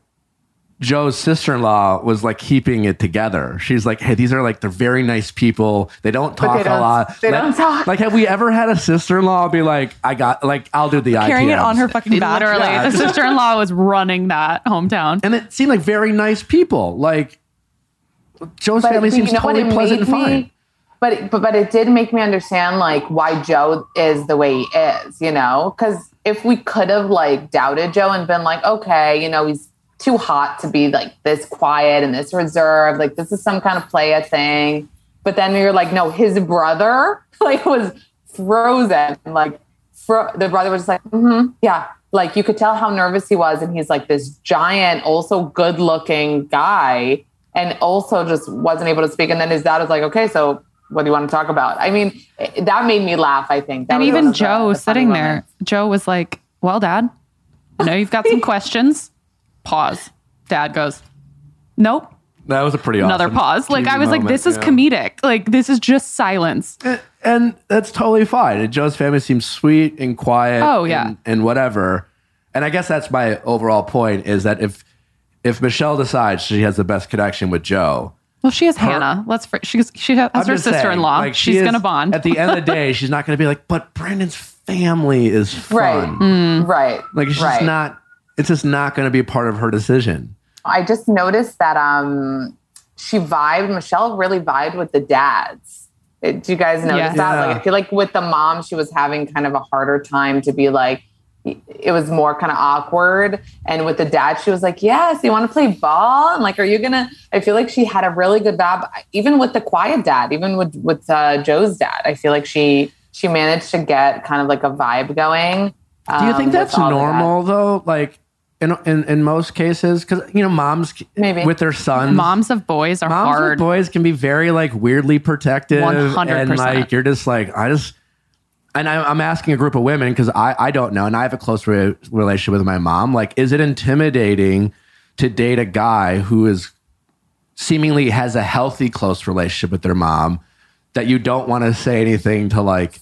Joe's sister-in-law was like keeping it together. She's like, hey, these are like, they're very nice people. They don't talk they don't, a lot. They Let, don't talk. Like, have we ever had a sister-in-law be like, I got, like, I'll do the I T Ms. Carrying it on her fucking back. Literally, yeah. The sister-in-law was running that hometown. And it seemed like very nice people. Like Joe's but family it, seems totally pleasant and fine. Me? But, but but it did make me understand like why Joe is the way he is, you know, because if we could have like doubted Joe and been like, OK, you know, he's too hot to be like this quiet and this reserved, like this is some kind of playa thing. But then we were like, no, his brother like was frozen. And, like fro- the brother was just like, mm-hmm, yeah, like you could tell how nervous he was. And he's like this giant, also good looking guy and also just wasn't able to speak. And then his dad was like, OK, so. What do you want to talk about? I mean, that made me laugh, I think. That and even Joe the, the sitting there, Joe was like, well, Dad, I know you've got some questions. Pause. Dad goes, nope. That was a pretty Another awesome. Another pause. Like, I was moment, like, this is yeah. comedic. Like, this is just silence. And, and that's totally fine. And Joe's family seems sweet and quiet. Oh, yeah. And, and whatever. And I guess that's my overall point is that if if Michelle decides she has the best connection with Joe... Well, she has her, Hannah. Let's. Fr- she's, she has I'm her sister-in-law. Saying, like, she's she is, gonna bond. At the end of the day, she's not gonna be like, but Brandon's family is fun, right? Mm. Right. Like she's right. not. It's just not gonna be part of her decision. I just noticed that um, she vibed. Michelle really vibed with the dads. It, do you guys notice yeah. that? Yeah. Like, I feel like with the mom, she was having kind of a harder time to be like. It was more kind of awkward. And with the dad, she was like, yes, you want to play ball? And like, are you going to, I feel like she had a really good vibe, even with the quiet dad, even with, with uh, Joe's dad. I feel like she, she managed to get kind of like a vibe going. Um, Do you think that's normal though? Like in, in, in most cases, cause you know, moms Maybe. with their sons, moms of boys are moms hard. Moms of boys can be very like weirdly protective. one hundred percent And like, you're just like, I just, And I'm asking a group of women because I, I don't know. And I have a close re- relationship with my mom. Like, is it intimidating to date a guy who is seemingly has a healthy, close relationship with their mom that you don't want to say anything to like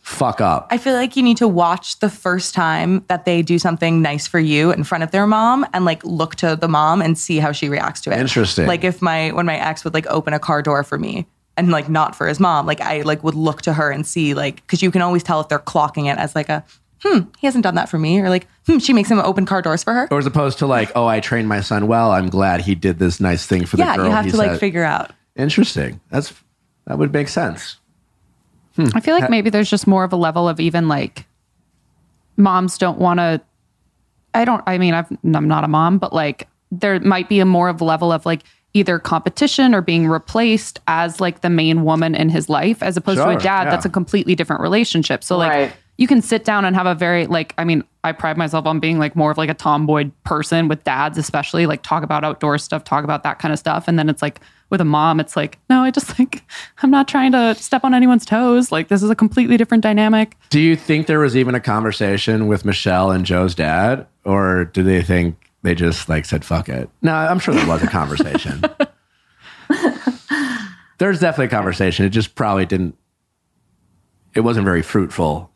fuck up? I feel like you need to watch the first time that they do something nice for you in front of their mom and like look to the mom and see how she reacts to it. Interesting. Like if my when my ex would like open a car door for me. And like not for his mom. Like I like would look to her and see like, cause you can always tell if they're clocking it as like a, hmm, he hasn't done that for me. Or like, hmm, she makes him open car doors for her. Or as opposed to like, oh, I trained my son well. I'm glad he did this nice thing for yeah, the girl. Yeah, you have to said. like figure out. Interesting. That's, that would make sense. Hmm. I feel like maybe there's just more of a level of even like moms don't want to, I don't, I mean, I've, I'm not a mom, but like there might be a more of a level of like, either competition or being replaced as like the main woman in his life, as opposed sure, to a dad yeah. that's a completely different relationship. So like right. you can sit down and have a very like, I mean, I pride myself on being like more of like a tomboy person with dads, especially like talk about outdoor stuff, talk about that kind of stuff. And then it's like with a mom, it's like, no, I just like, I'm not trying to step on anyone's toes. Like this is a completely different dynamic. Do you think there was even a conversation with Michelle and Joe's dad, or do they think they just like said, fuck it? No, I'm sure there was a conversation. There's definitely a conversation. It just probably didn't, it wasn't very fruitful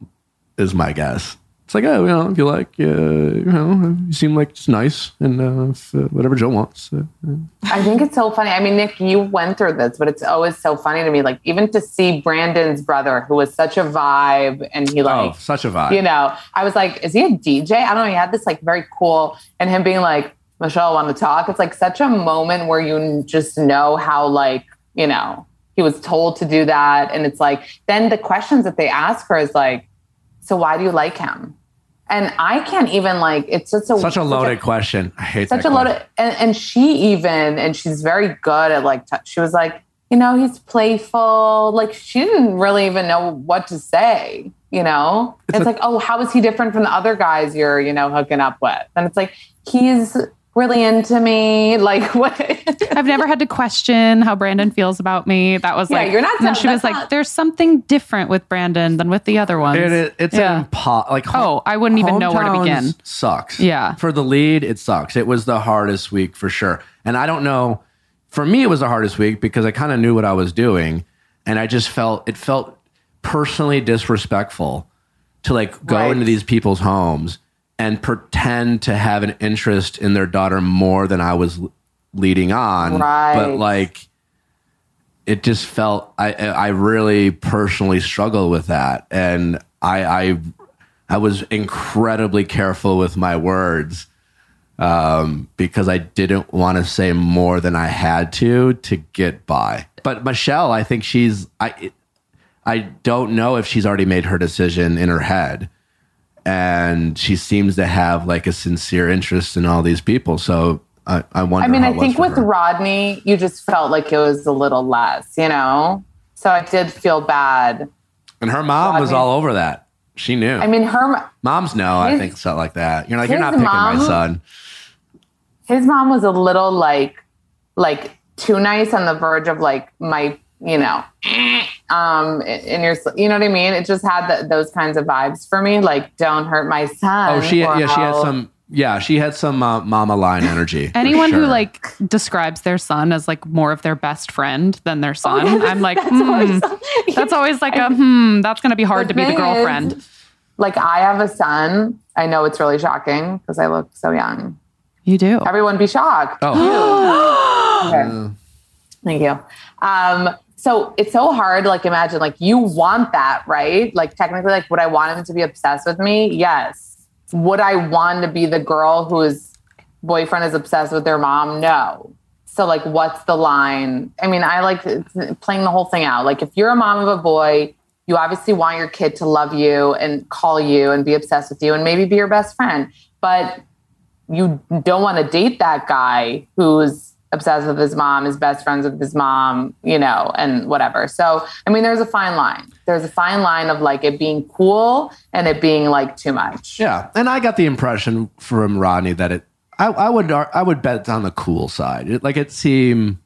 is my guess. It's like, oh, you know, if you like, uh, you know, you seem like it's nice and uh, if, uh, whatever Joe wants. Uh, yeah. I think it's so funny. I mean, Nick, you went through this, but it's always so funny to me. Like even to see Brandon's brother, who was such a vibe and he like, oh, such a vibe. You know, I was like, is he a D J? I don't know. He had this like very cool and him being like, Michelle, want to talk. It's like such a moment where you just know how like, you know, he was told to do that. And it's like, then the questions that they ask her is like, so why do you like him? And I can't even like, it's just a, such a loaded such a, question. I hate such that a question. loaded. And, and she even, and she's very good at like, t- she was like, you know, he's playful. Like she didn't really even know what to say, you know, it's, it's a, like, oh, how is he different from the other guys you're, you know, hooking up with? And it's like, he's really into me. Like what? I've never had to question how Brandon feels about me. That was yeah, like, you're not. And then she was not, like, there's something different with Brandon than with the other ones. It, it, it's yeah. impo- like, home, oh, I wouldn't even know where to begin. Sucks. Yeah. For the lead, it sucks. It was the hardest week for sure. And I don't know, for me, it was the hardest week because I kind of knew what I was doing. And I just felt, it felt personally disrespectful to like go right. into these people's homes and pretend to have an interest in their daughter more than I was l- leading on. Right. But like, it just felt, I I really personally struggled with that. And I I, I was incredibly careful with my words um, because I didn't want to say more than I had to to get by. But Michelle, I think she's, I I don't know if she's already made her decision in her head. And she seems to have like a sincere interest in all these people. So I, I wonder. I mean, how I think with her. Rodney, you just felt like it was a little less, you know? So I did feel bad. And her mom Rodney. was all over that. She knew. I mean, her moms know, his, I think, stuff like that. You're like, you're not picking mom, my son. His mom was a little like, like too nice on the verge of like my, you know, um, in your, you know what I mean? It just had the, those kinds of vibes for me. Like, don't hurt my son. Oh, she, yeah, how... she had some, yeah, she had some uh, mama line energy. Anyone sure. who like describes their son as like more of their best friend than their son, oh, I'm like, that's, hmm, always that's always like a, hmm, that's going to be hard the to be the girlfriend. Is, like, I have a son. I know it's really shocking because I look so young. You do. Everyone be shocked. Oh. Okay. Yeah. Thank you. Um, So it's so hard, like, imagine, like, you want that, right? Like, technically, like, would I want him to be obsessed with me? Yes. Would I want to be the girl whose boyfriend is obsessed with their mom? No. So, like, what's the line? I mean, I like playing the whole thing out. Like, if you're a mom of a boy, you obviously want your kid to love you and call you and be obsessed with you and maybe be your best friend. But you don't want to date that guy who's obsessed with his mom, his best friends with his mom, you know, and whatever. So, I mean, there's a fine line. There's a fine line of like it being cool and it being like too much. Yeah. And I got the impression from Rodney that it, I, I would, I would bet it's on the cool side. It, like it seemed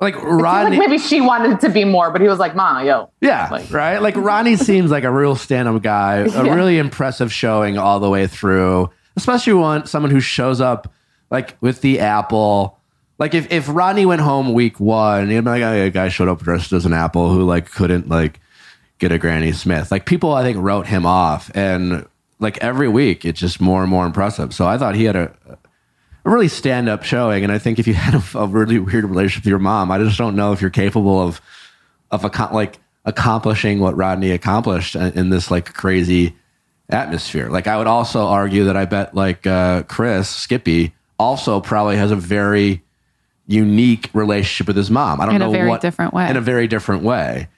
like Rodney. It seemed like maybe she wanted to be more, but he was like, Ma, yo. Yeah. Like, right. Like Rodney seems like a real stand-up guy, a yeah. really impressive showing all the way through, especially one, someone who shows up like with the apple. Like if, if Rodney went home week one, he'd be like, oh, yeah, a guy showed up dressed as an apple who like couldn't like get a Granny Smith. Like people, I think, wrote him off, and like every week it's just more and more impressive. So I thought he had a, a really stand up showing, and I think if you had a, a really weird relationship with your mom, I just don't know if you're capable of of a, like accomplishing what Rodney accomplished in, in this like crazy atmosphere. Like I would also argue that I bet like uh, Chris Skippy also probably has a very unique relationship with his mom. I don't know what. In a very what, different way. In a very different way.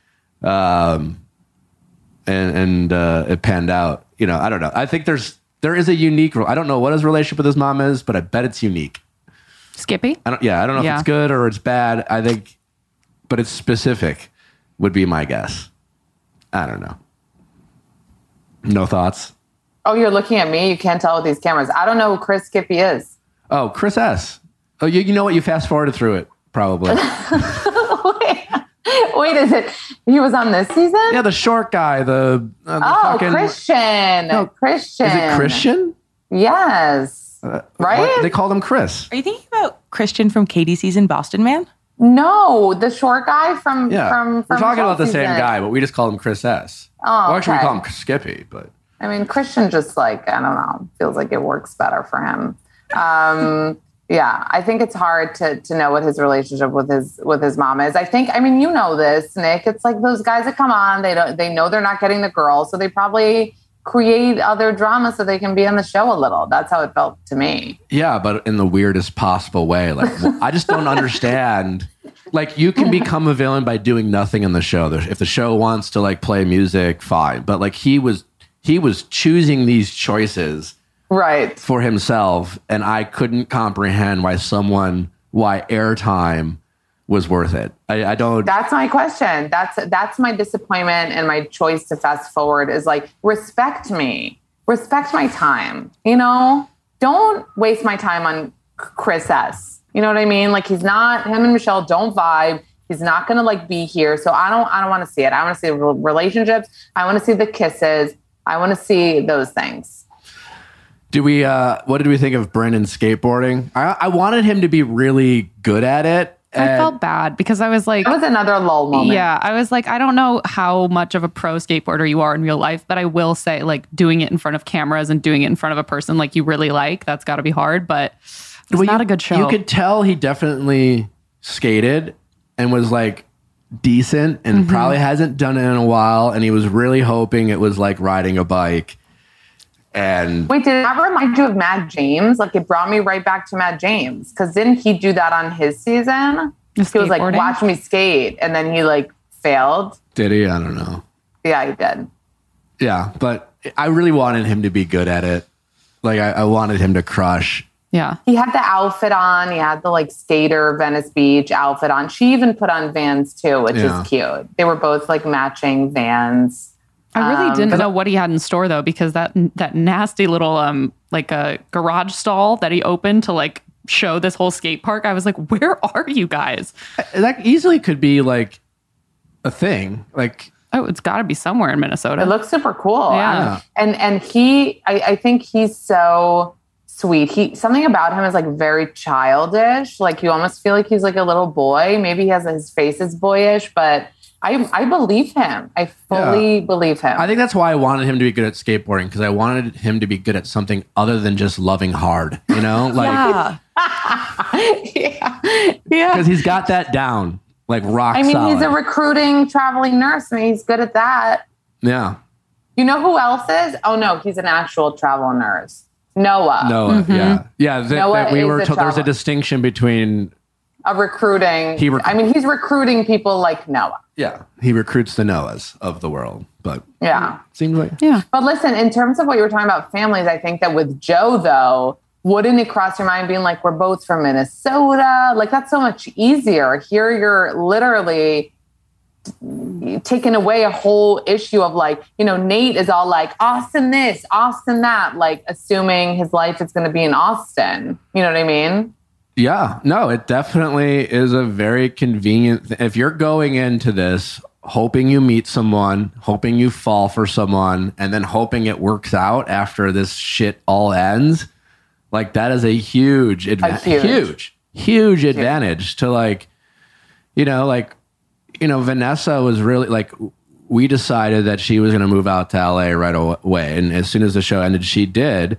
Um, and and uh, it panned out. You know, I don't know. I think there's there is a unique. I don't know what his relationship with his mom is, but I bet it's unique. Skippy? I don't, yeah, I don't know yeah. if it's good or it's bad. I think, but it's specific would be my guess. I don't know. No thoughts? Oh, you're looking at me. You can't tell with these cameras. I don't know who Chris Skippy is. Oh, Chris S. Oh, you, you know what? You fast forwarded through it, probably. wait, wait, is it? He was on this season? Yeah, the short guy. The, uh, the oh, fucking, Christian. No, Christian. Is it Christian? Yes. Uh, right? What, they called him Chris. Are you thinking about Christian from Katie's season, Boston Man? No, the short guy from yeah. from, from We're talking about the season. Same guy, but we just call him Chris S. Oh, well, actually, okay. We call him Skippy, but. I mean, Christian just like, I don't know, feels like it works better for him. Um, yeah, I think it's hard to to know what his relationship with his with his mom is. I think, I mean, you know this, Nick. It's like those guys that come on, they don't, they know they're not getting the girl, so they probably create other drama so they can be on the show a little. That's how it felt to me. Yeah, but in the weirdest possible way. Like, I just don't understand. Like, you can become a villain by doing nothing in the show. If the show wants to like play music, fine. But like, he was. He was choosing these choices right for himself, and I couldn't comprehend why someone, why airtime was worth it. I, I don't... That's my question. That's that's my disappointment, and my choice to fast forward is like, respect me. Respect my time. You know? Don't waste my time on Chris S. You know what I mean? Like, he's not... Him and Michelle don't vibe. He's not going to, like, be here. So I don't, I don't want to see it. I want to see the relationships. I want to see the kisses. I want to see those things. Do we? Uh, what did we think of Brandon skateboarding? I, I wanted him to be really good at it. I felt bad because I was like... That was another lull moment. Yeah, I was like, I don't know how much of a pro skateboarder you are in real life, but I will say, like, doing it in front of cameras and doing it in front of a person like you really like, that's got to be hard, but it's well, not you, a good show. You could tell he definitely skated and was like... decent and mm-hmm. probably hasn't done it in a while, and he was really hoping it was like riding a bike. And wait, did that remind you of Matt James? Like, it brought me right back to Matt James, because didn't he do that on his season? He was like, watch me skate, and then he like failed. Did he? I don't know. Yeah, he did. Yeah, but I really wanted him to be good at it. Like, I, I wanted him to crush. Yeah. He had the outfit on. He had the like skater Venice Beach outfit on. She even put on Vans too, which yeah. is cute. They were both like matching Vans. I really um, didn't know what he had in store though, because that that nasty little um like a garage stall that he opened to like show this whole skate park. I was like, where are you guys? That easily could be like a thing. Like, oh, it's got to be somewhere in Minnesota. It looks super cool. Yeah. Um, and and he, I, I think he's so sweet. He something about him is like very childish. Like, you almost feel like he's like a little boy. Maybe he has his face is boyish, but I I believe him. I fully yeah. believe him. I think that's why I wanted him to be good at skateboarding, because I wanted him to be good at something other than just loving hard. You know, like yeah, yeah, because yeah. he's got that down, like rock. I mean, solid. He's a recruiting traveling nurse, and he's good at that. Yeah. You know who else is? Oh no, he's an actual travel nurse. Noah. Noah, mm-hmm. yeah. Yeah, th- Noah that we were told there's a distinction between... A recruiting... He rec- I mean, he's recruiting people like Noah. Yeah, he recruits the Noahs of the world, but... Yeah. Seems like... Yeah. But listen, in terms of what you were talking about families, I think that with Joe, though, wouldn't it cross your mind being like, we're both from Minnesota? Like, that's so much easier. Here you're literally... taken away a whole issue of like, you know, Nayte is all like Austin this, Austin that, like assuming his life is going to be in Austin. You know what I mean? Yeah, no, it definitely is a very convenient th- if you're going into this hoping you meet someone, hoping you fall for someone, and then hoping it works out after this shit all ends. Like, that is a huge advantage, huge, huge, huge advantage to like, you know, like, you know, Vanessa was really like, we decided that she was going to move out to L A right away. And as soon as the show ended, she did.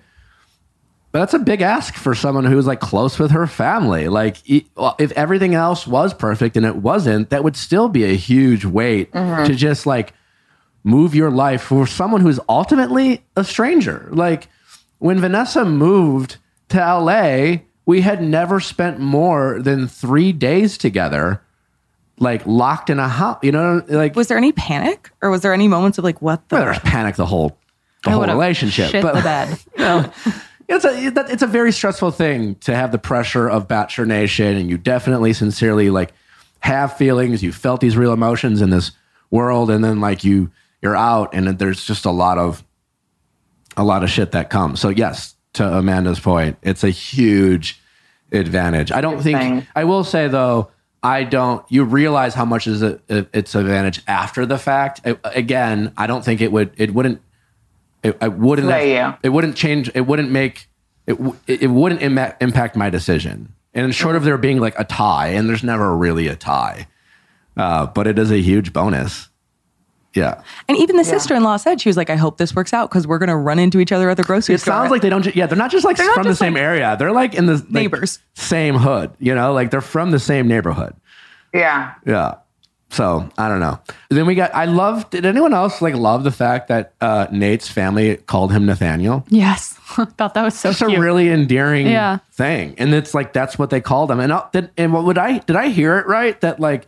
But that's a big ask for someone who's like close with her family. Like, if everything else was perfect and it wasn't, that would still be a huge weight mm-hmm. to just like move your life for someone who's ultimately a stranger. Like, when Vanessa moved to L A, we had never spent more than three days together. Like, locked in a house, you know, like... Was there any panic? Or was there any moments of, like, what the... Well, there was panic the whole the I whole relationship. Shit but, the bed. You know, It's a, it's a very stressful thing to have the pressure of Bachelor Nation, and you definitely sincerely like have feelings. You felt these real emotions in this world, and then like you, you're out, and there's just a lot of, a lot of shit that comes. So yes, to Amanda's point, it's a huge advantage. I don't think, I will say though, I don't, you realize how much is a, it's an advantage after the fact. It, again, I don't think it would, it wouldn't, It, I wouldn't. Have, it wouldn't change. It wouldn't make. It. It wouldn't Im- impact my decision. And short of there being like a tie, and there's never really a tie, uh, but it is a huge bonus. Yeah. And even the yeah. sister-in-law said, she was like, "I hope this works out because we're gonna run into each other at the grocery it store." It sounds like they don't. Ju- yeah, they're not just like they're from the same like area. They're like in the like, neighbors, same hood. You know, like they're from the same neighborhood. Yeah. Yeah. So I don't know. Then we got, I love, did anyone else like love the fact that uh, Nate's family called him Nathaniel? Yes. I thought that was so That's cute. It's a really endearing yeah. thing. And it's like, that's what they called him. And, uh, did, and what would I, did I hear it right? That like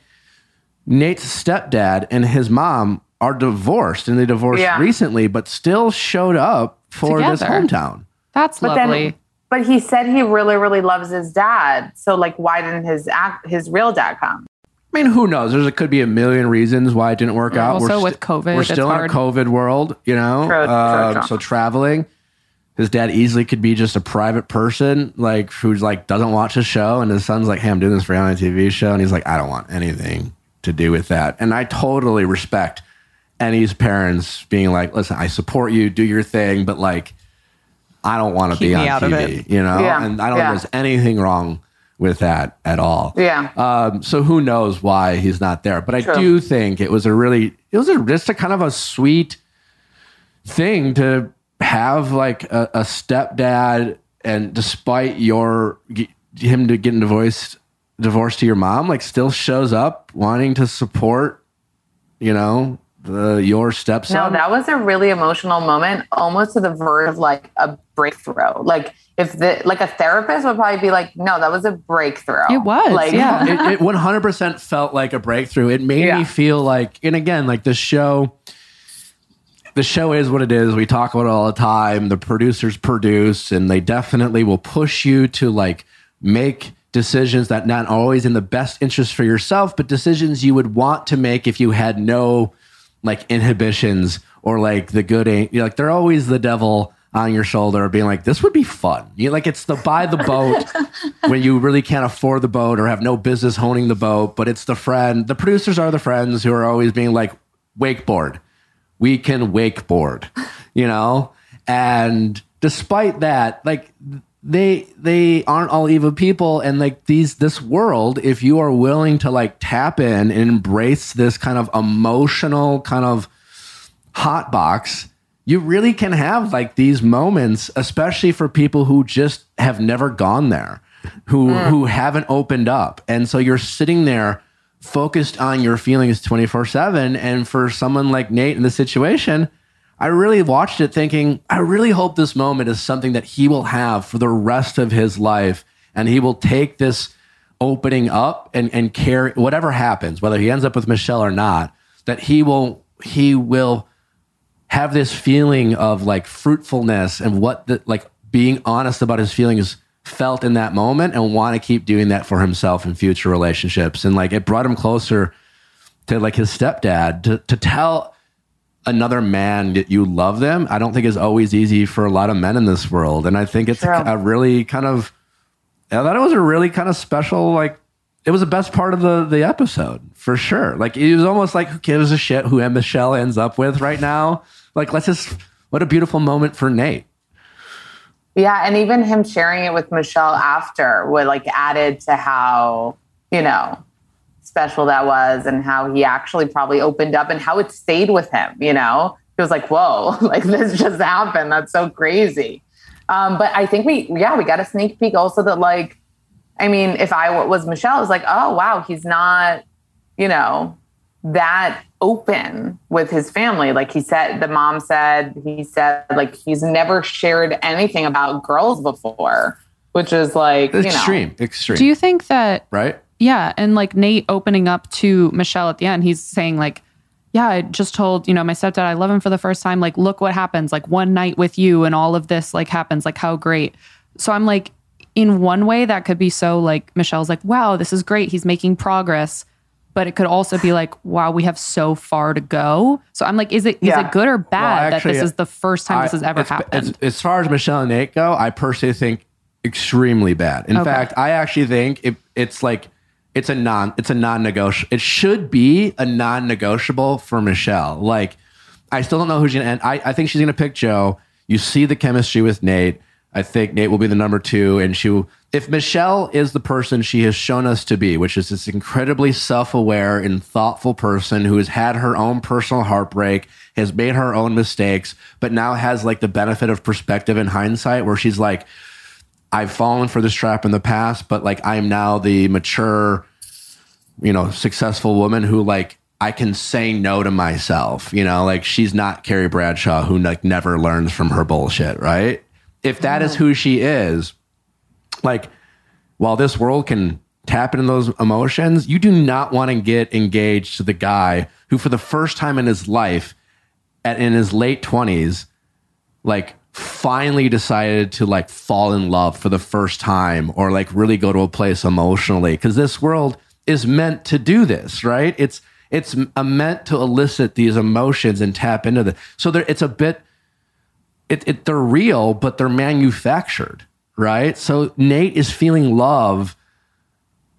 Nate's stepdad and his mom are divorced and they divorced yeah. recently, but still showed up for Together. This hometown. That's but lovely. Then, but he said he really, really loves his dad. So like, why didn't his his real dad come? I mean, who knows? There could be a million reasons why it didn't work out. Also we're with st- COVID. We're still hard. in a COVID world, you know? True, uh, true, so traveling. His dad easily could be just a private person like who's like doesn't watch his show. And his son's like, hey, I'm doing this reality T V show. And he's like, I don't want anything to do with that. And I totally respect Annie's parents being like, listen, I support you. Do your thing. But like, I don't want to be on T V, you know? Yeah. And I don't yeah. think there's anything wrong with that at all. Yeah. Um, so who knows why he's not there. But I True. do think it was a really, it was a, just a kind of a sweet thing to have like a, a stepdad, and despite your, him to getting divorced, divorced to your mom, like still shows up wanting to support, you know, the, your stepson. No, that was a really emotional moment, almost to the verge of like a breakthrough. Like, If the like a therapist would probably be like, no, that was a breakthrough. It was, like, yeah. It, it one hundred percent felt like a breakthrough. It made yeah. me feel like, and again, like the show, the show is what it is. We talk about it all the time. The producers produce, and they definitely will push you to like make decisions that not always in the best interest for yourself, but decisions you would want to make if you had no like inhibitions or like the good, you know, like they're always the devil on your shoulder, being like, this would be fun. You know, like it's the buy the boat when you really can't afford the boat or have no business honing the boat, but it's the friend. The producers are the friends who are always being like, wakeboard. We can wakeboard, you know? And despite that, like they they aren't all evil people, and like these this world, if you are willing to like tap in and embrace this kind of emotional kind of hot box, you really can have like these moments, especially for people who just have never gone there, who mm. who haven't opened up. And so you're sitting there focused on your feelings twenty-four seven. And for someone like Nate in this situation, I really watched it thinking, I really hope this moment is something that he will have for the rest of his life. And he will take this opening up and, and carry whatever happens, whether he ends up with Michelle or not, that he will, he will, have this feeling of like fruitfulness and what the, like being honest about his feelings felt in that moment, and want to keep doing that for himself in future relationships. And like, it brought him closer to like his stepdad to, to tell another man that you love them. I don't think is always easy for a lot of men in this world. And I think it's sure. a really kind of, I thought it was a really kind of special, like it was the best part of the, the episode for sure. Like it was almost like, who gives a shit who Michelle ends up with right now? Like, let's just, what a beautiful moment for Nate. Yeah. And even him sharing it with Michelle after would like added to how, you know, special that was, and how he actually probably opened up, and how it stayed with him. You know, he was like, whoa, like this just happened. That's so crazy. Um, but I think we, yeah, we got a sneak peek also that like, I mean, if I was Michelle, I was like, oh, wow, he's not, you know, that open with his family. Like he said, the mom said, he said, like he's never shared anything about girls before, which is like, you extreme, know. extreme. Do you think that, right? Yeah. And like Nate opening up to Michelle at the end, he's saying like, yeah, I just told, you know, my stepdad, I love him for the first time. Like, look what happens. Like, one night with you and all of this, like, happens. Like, how great. So I'm like, in one way, that could be so, like, Michelle's like, wow, this is great. He's making progress. But it could also be like, wow, we have so far to go. So I'm like, is it yeah. is it good or bad well, actually, that this is the first time I, this has ever it's, happened? It's, as far as Michelle and Nayte go, I personally think extremely bad. In okay. fact, I actually think it, it's like, it's a non, it's a non-negotiable. It should be a non-negotiable for Michelle. Like, I still don't know who's going to end. I, I think she's going to pick Joe. You see the chemistry with Nayte. I think Nayte will be the number two. And she will, if Michelle is the person she has shown us to be, which is this incredibly self-aware and thoughtful person who has had her own personal heartbreak, has made her own mistakes, but now has like the benefit of perspective and hindsight where she's like, I've fallen for this trap in the past, but like I'm now the mature, you know, successful woman who like I can say no to myself. You know, like she's not Carrie Bradshaw who like never learns from her bullshit, right? If that is who she is, like while this world can tap into those emotions, you do not want to get engaged to the guy who for the first time in his life at in his late twenties, like finally decided to like fall in love for the first time or like really go to a place emotionally, because this world is meant to do this, right? It's it's a meant to elicit these emotions and tap into them. So there, it's a bit, it, it they're real, but they're manufactured, right? So Nayte is feeling love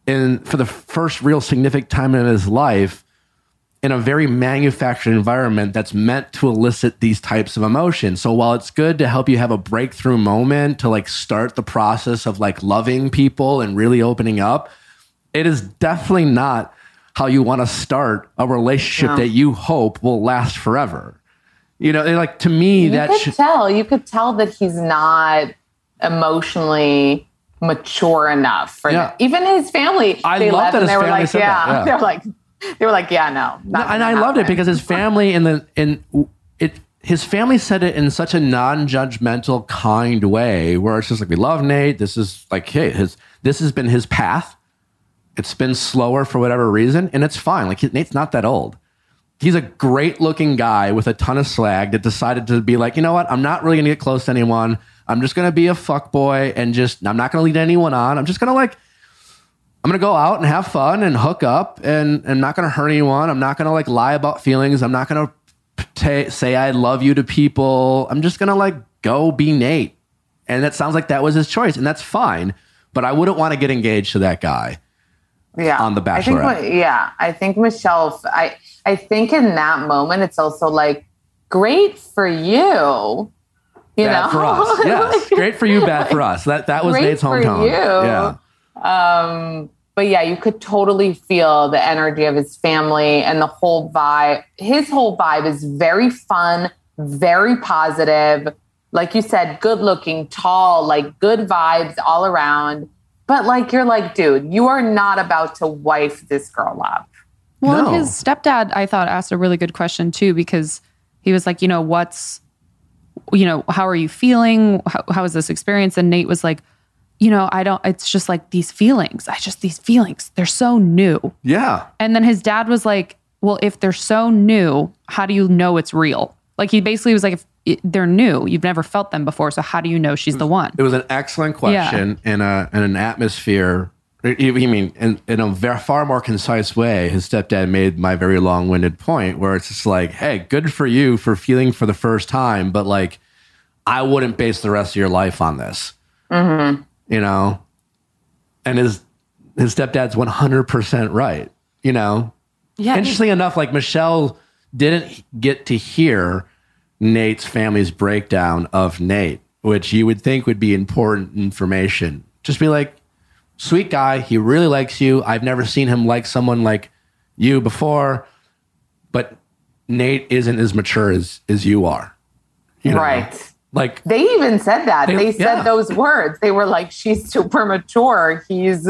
in for the first real significant time in his life in a very manufactured environment that's meant to elicit these types of emotions. So while it's good to help you have a breakthrough moment to like start the process of like loving people and really opening up, it is definitely not how you want to start a relationship yeah. that you hope will last forever. You know, like to me, you that could sh- tell you could tell that he's not emotionally mature enough for yeah. even his family. I they love that his they family were like, said yeah, that. Yeah, they're like. They were like, yeah, no. no and I happen. loved it because his family and the and it his family said it in such a non-judgmental, kind way where it's just like, we love Nayte. This is like, hey, his this has been his path. It's been slower for whatever reason, and it's fine. Like Nate's not that old. He's a great-looking guy with a ton of swag that decided to be like, you know what? I'm not really gonna get close to anyone. I'm just gonna be a fuckboy and just I'm not gonna lead anyone on. I'm just gonna like. I'm going to go out and have fun and hook up and I'm not going to hurt anyone. I'm not going to like lie about feelings. I'm not going to t- say I love you to people. I'm just going to like go be Nayte. And that sounds like that was his choice and that's fine. But I wouldn't want to get engaged to that guy. Yeah. On The Bachelorette. I think, yeah. I think Michelle, I, I think in that moment, it's also like, great for you. You bad know? For us. Yes. Like, great for you, bad for us. That, that was Nate's hometown. Yeah. Um, but yeah, you could totally feel the energy of his family and the whole vibe. His whole vibe is very fun, very positive. Like you said, good looking, tall, like good vibes all around. But like, you're like, dude, you are not about to wife this girl up. Well, no. His stepdad, I thought, asked a really good question too, because he was like, you know, what's, you know, how are you feeling? How, how is this experience? And Nayte was like, you know, I don't, it's just like these feelings. I just, these feelings, they're so new. Yeah. And then his dad was like, well, if they're so new, how do you know it's real? Like he basically was like, if it, they're new, you've never felt them before. So how do you know she's was, the one? It was an excellent question yeah. in a, in an atmosphere. You mean, in, in a very, far more concise way, his stepdad made my very long-winded point where it's just like, hey, good for you for feeling for the first time. But like, I wouldn't base the rest of your life on this. Mm-hmm. You know, and his his stepdad's one hundred percent right, you know? Yeah. Interestingly enough, like Michelle didn't get to hear Nate's family's breakdown of Nayte, which you would think would be important information. Just be like, sweet guy, he really likes you. I've never seen him like someone like you before, but Nayte isn't as mature as, as you are. You know? Right. Like they even said that they, they said yeah. those words. They were like, she's super mature. He's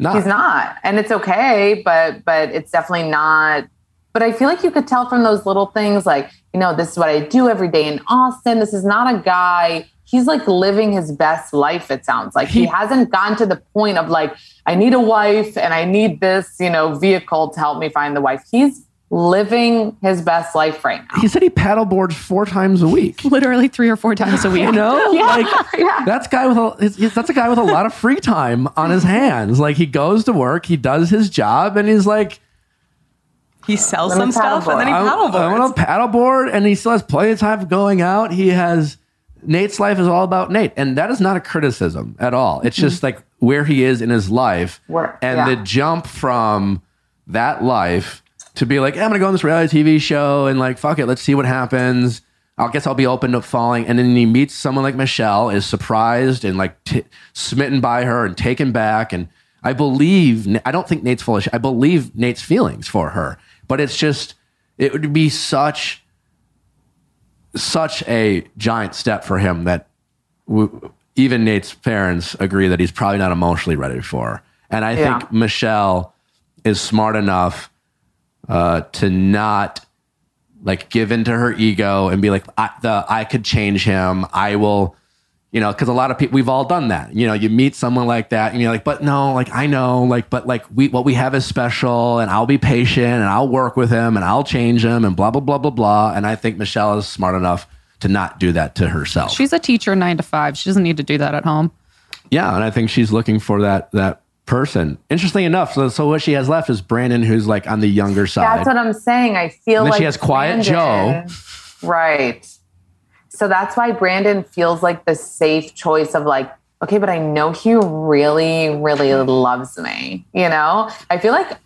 not. He's not. And it's okay. But, but it's definitely not. But I feel like you could tell from those little things like, you know, this is what I do every day in Austin. This is not a guy. He's like living his best life. It sounds like he, he hasn't gotten to the point of like, I need a wife and I need this, you know, vehicle to help me find the wife. He's living his best life right now. He said he paddleboards four times a week. Literally three or four times a week. You know, yeah, like yeah. that's guy with a, his, his, that's a guy with a lot of free time on his hands. Like he goes to work, he does his job, and he's like, he sells some stuff and then he paddleboards. I'm on a paddleboard, and he still has plenty of time for going out. He has Nate's life is all about Nate, and that is not a criticism at all. It's just like where he is in his life, where, and yeah. the jump from that life to be like, hey, I'm gonna go on this reality T V show and like, fuck it, let's see what happens. I guess I'll be open to falling. And then he meets someone like Michelle, is surprised and like t- smitten by her and taken back. And I believe, I don't think Nate's full of shit. I believe Nate's feelings for her, but it's just, it would be such, such a giant step for him that w- even Nate's parents agree that he's probably not emotionally ready for. And I yeah. think Michelle is smart enough Uh, to not like give into her ego and be like, I, the, I could change him. I will, you know, because a lot of people, we've all done that. You know, you meet someone like that and you're like, but no, like, I know, like, but like we, what we have is special, and I'll be patient and I'll work with him and I'll change him and blah, blah, blah, blah, blah. And I think Michelle is smart enough to not do that to herself. She's a teacher nine to five. She doesn't need to do that at home. Yeah. And I think she's looking for that, that, person. Interesting enough, so, so what she has left is Brandon, who's like on the younger side. That's what I'm saying. I feel like she has Quiet Joe. Right. So that's why Brandon feels like the safe choice of like, okay, but I know he really, really loves me. You know, I feel like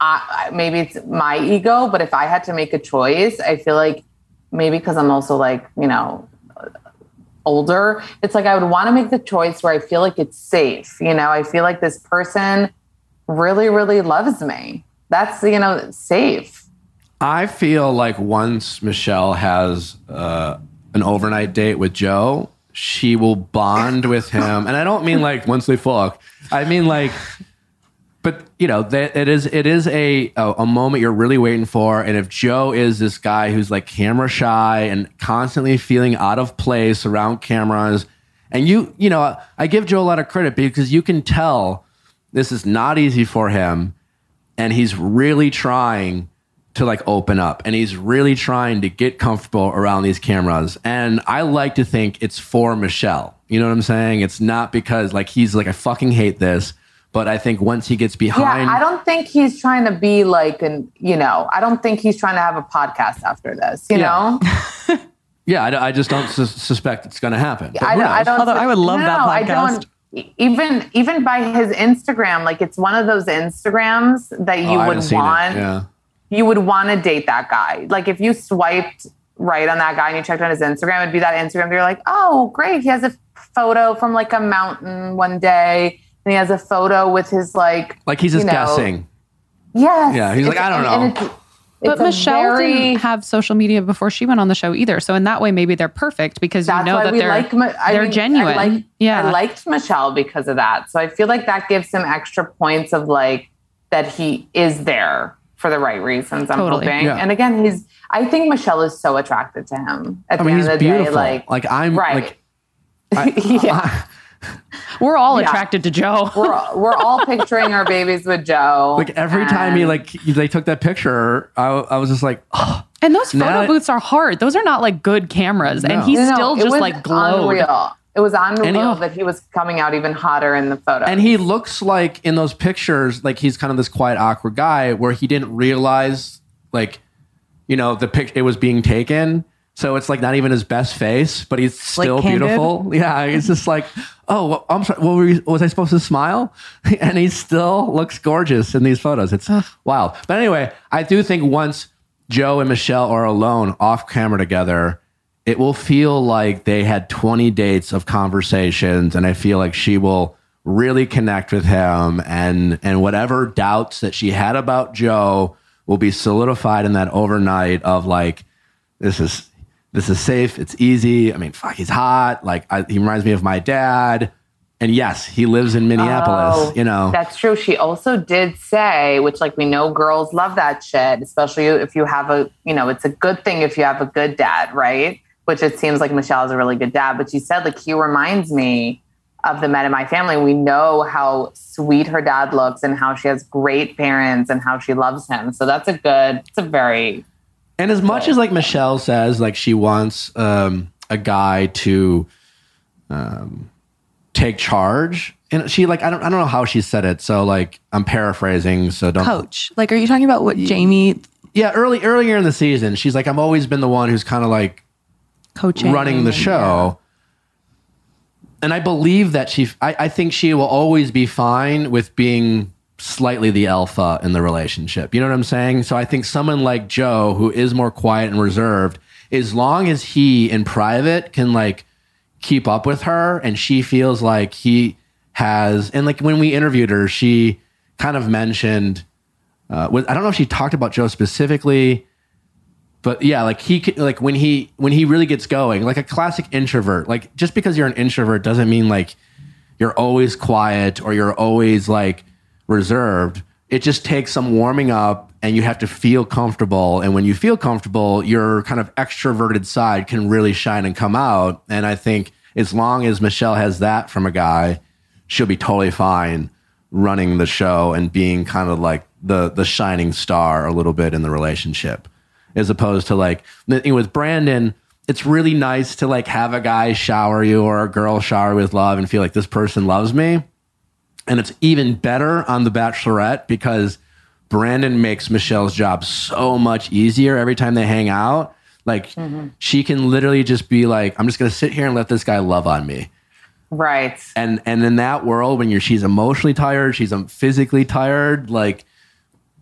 I, maybe it's my ego, but if I had to make a choice, I feel like maybe because I'm also like, you know, older, it's like I would want to make the choice where I feel like it's safe. You know, I feel like this person really, really loves me. That's, you know, safe. I feel like once Michelle has uh, an overnight date with Joe, she will bond with him. And I don't mean like once they fuck. I mean like, but you know, that it is it is a, a a moment you're really waiting for. And if Joe is this guy who's like camera shy and constantly feeling out of place around cameras, and you you know, I give Joe a lot of credit because you can tell this is not easy for him, and he's really trying to like open up, and he's really trying to get comfortable around these cameras. And I like to think it's for Michelle. You know what I'm saying? It's not because like he's like, I fucking hate this. But I think once he gets behind... Yeah, I don't think he's trying to be like, an, you know, I don't think he's trying to have a podcast after this, you yeah. know? yeah, I, I just don't su- suspect it's going to happen. But I, don't, I don't, Although I would love no, that podcast. I don't, even, even by his Instagram, like it's one of those Instagrams that you oh, would want. Yeah. You would want to date that guy. Like if you swiped right on that guy and you checked on his Instagram, it'd be that Instagram. You're like, oh, great. He has a photo from like a mountain one day. And he has a photo with his like... Like he's just you know, guessing. Yes. Yeah, he's it's, like, I don't and, know. And it's, it's but Michelle very, didn't have social media before she went on the show either. So in that way, maybe they're perfect because you know that they're, like, they're mean, genuine. I, like, yeah. I liked Michelle because of that. So I feel like that gives him extra points of like that he is there for the right reasons, I'm totally. hoping. Yeah. And again, he's... I think Michelle is so attracted to him at I the mean, end of the beautiful. day. Like, like I'm... Right. Like, I, yeah. I, We're all yeah. attracted to Joe. We're all, we're all picturing our babies with Joe. Like every and... time he like they took that picture, I, I was just like, oh. And those photo that... booths are hard. Those are not like good cameras. No. And he no, still no, just like glowed. Unreal. It was unreal he, that he was coming out even hotter in the photo. And he looks like in those pictures, like he's kind of this quiet, awkward guy where he didn't realize like, you know, the pic- it was being taken. So it's like not even his best face, but he's still like beautiful. Yeah, he's just like, oh, well, I'm sorry. What were you, was I supposed to smile? And he still looks gorgeous in these photos. It's wild. But anyway, I do think once Joe and Michelle are alone off camera together, it will feel like they had twenty dates of conversations. And I feel like she will really connect with him. And, and whatever doubts that she had about Joe will be solidified in that overnight of like, this is... This is safe. It's easy. I mean, fuck, he's hot. Like, I, he reminds me of my dad. And yes, he lives in Minneapolis, oh, you know. That's true. She also did say, which, like, we know girls love that shit, especially if you have a, you know, it's a good thing if you have a good dad, right? Which it seems like Michelle is a really good dad. But she said, like, he reminds me of the men in my family. We know how sweet her dad looks and how she has great parents and how she loves him. So that's a good, it's a very... And as much as like Michelle says, like she wants um, a guy to um, take charge, and she like I don't I don't know how she said it. So like I'm paraphrasing. So don't coach. Like, are you talking about what Jamie? Yeah, early earlier in the season, she's like, I've always been the one who's kind of like coaching, running the show. Yeah. And I believe that she. I, I think she will always be fine with being slightly the alpha in the relationship. You know what I'm saying? So I think someone like Joe, who is more quiet and reserved, as long as he in private can like keep up with her and she feels like he has, and like when we interviewed her, she kind of mentioned, uh, with, I don't know if she talked about Joe specifically, but yeah, like he like when he, when he really gets going, like a classic introvert, like just because you're an introvert doesn't mean like you're always quiet or you're always like reserved. It just takes some warming up and you have to feel comfortable. And when you feel comfortable, your kind of extroverted side can really shine and come out. And I think as long as Michelle has that from a guy, she'll be totally fine running the show and being kind of like the the shining star a little bit in the relationship, as opposed to like with Brandon. It's really nice to like have a guy shower you or a girl shower with love and feel like this person loves me. And it's even better on The Bachelorette because Brandon makes Michelle's job so much easier every time they hang out. Like, mm-hmm. she can literally just be like, I'm just going to sit here and let this guy love on me. Right. And and in that world, when you're she's emotionally tired, she's physically tired, like,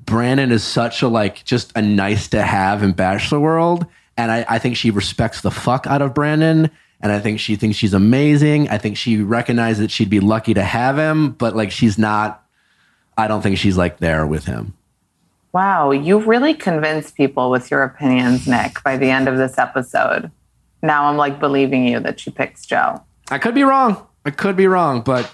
Brandon is such a, like, just a nice to have in Bachelor world. And I, I think she respects the fuck out of Brandon. And I think she thinks she's amazing. I think she recognized that she'd be lucky to have him, but like she's not, I don't think she's like there with him. Wow, you really convinced people with your opinions, Nick, by the end of this episode. Now I'm like believing you that she picks Joe. I could be wrong. I could be wrong, but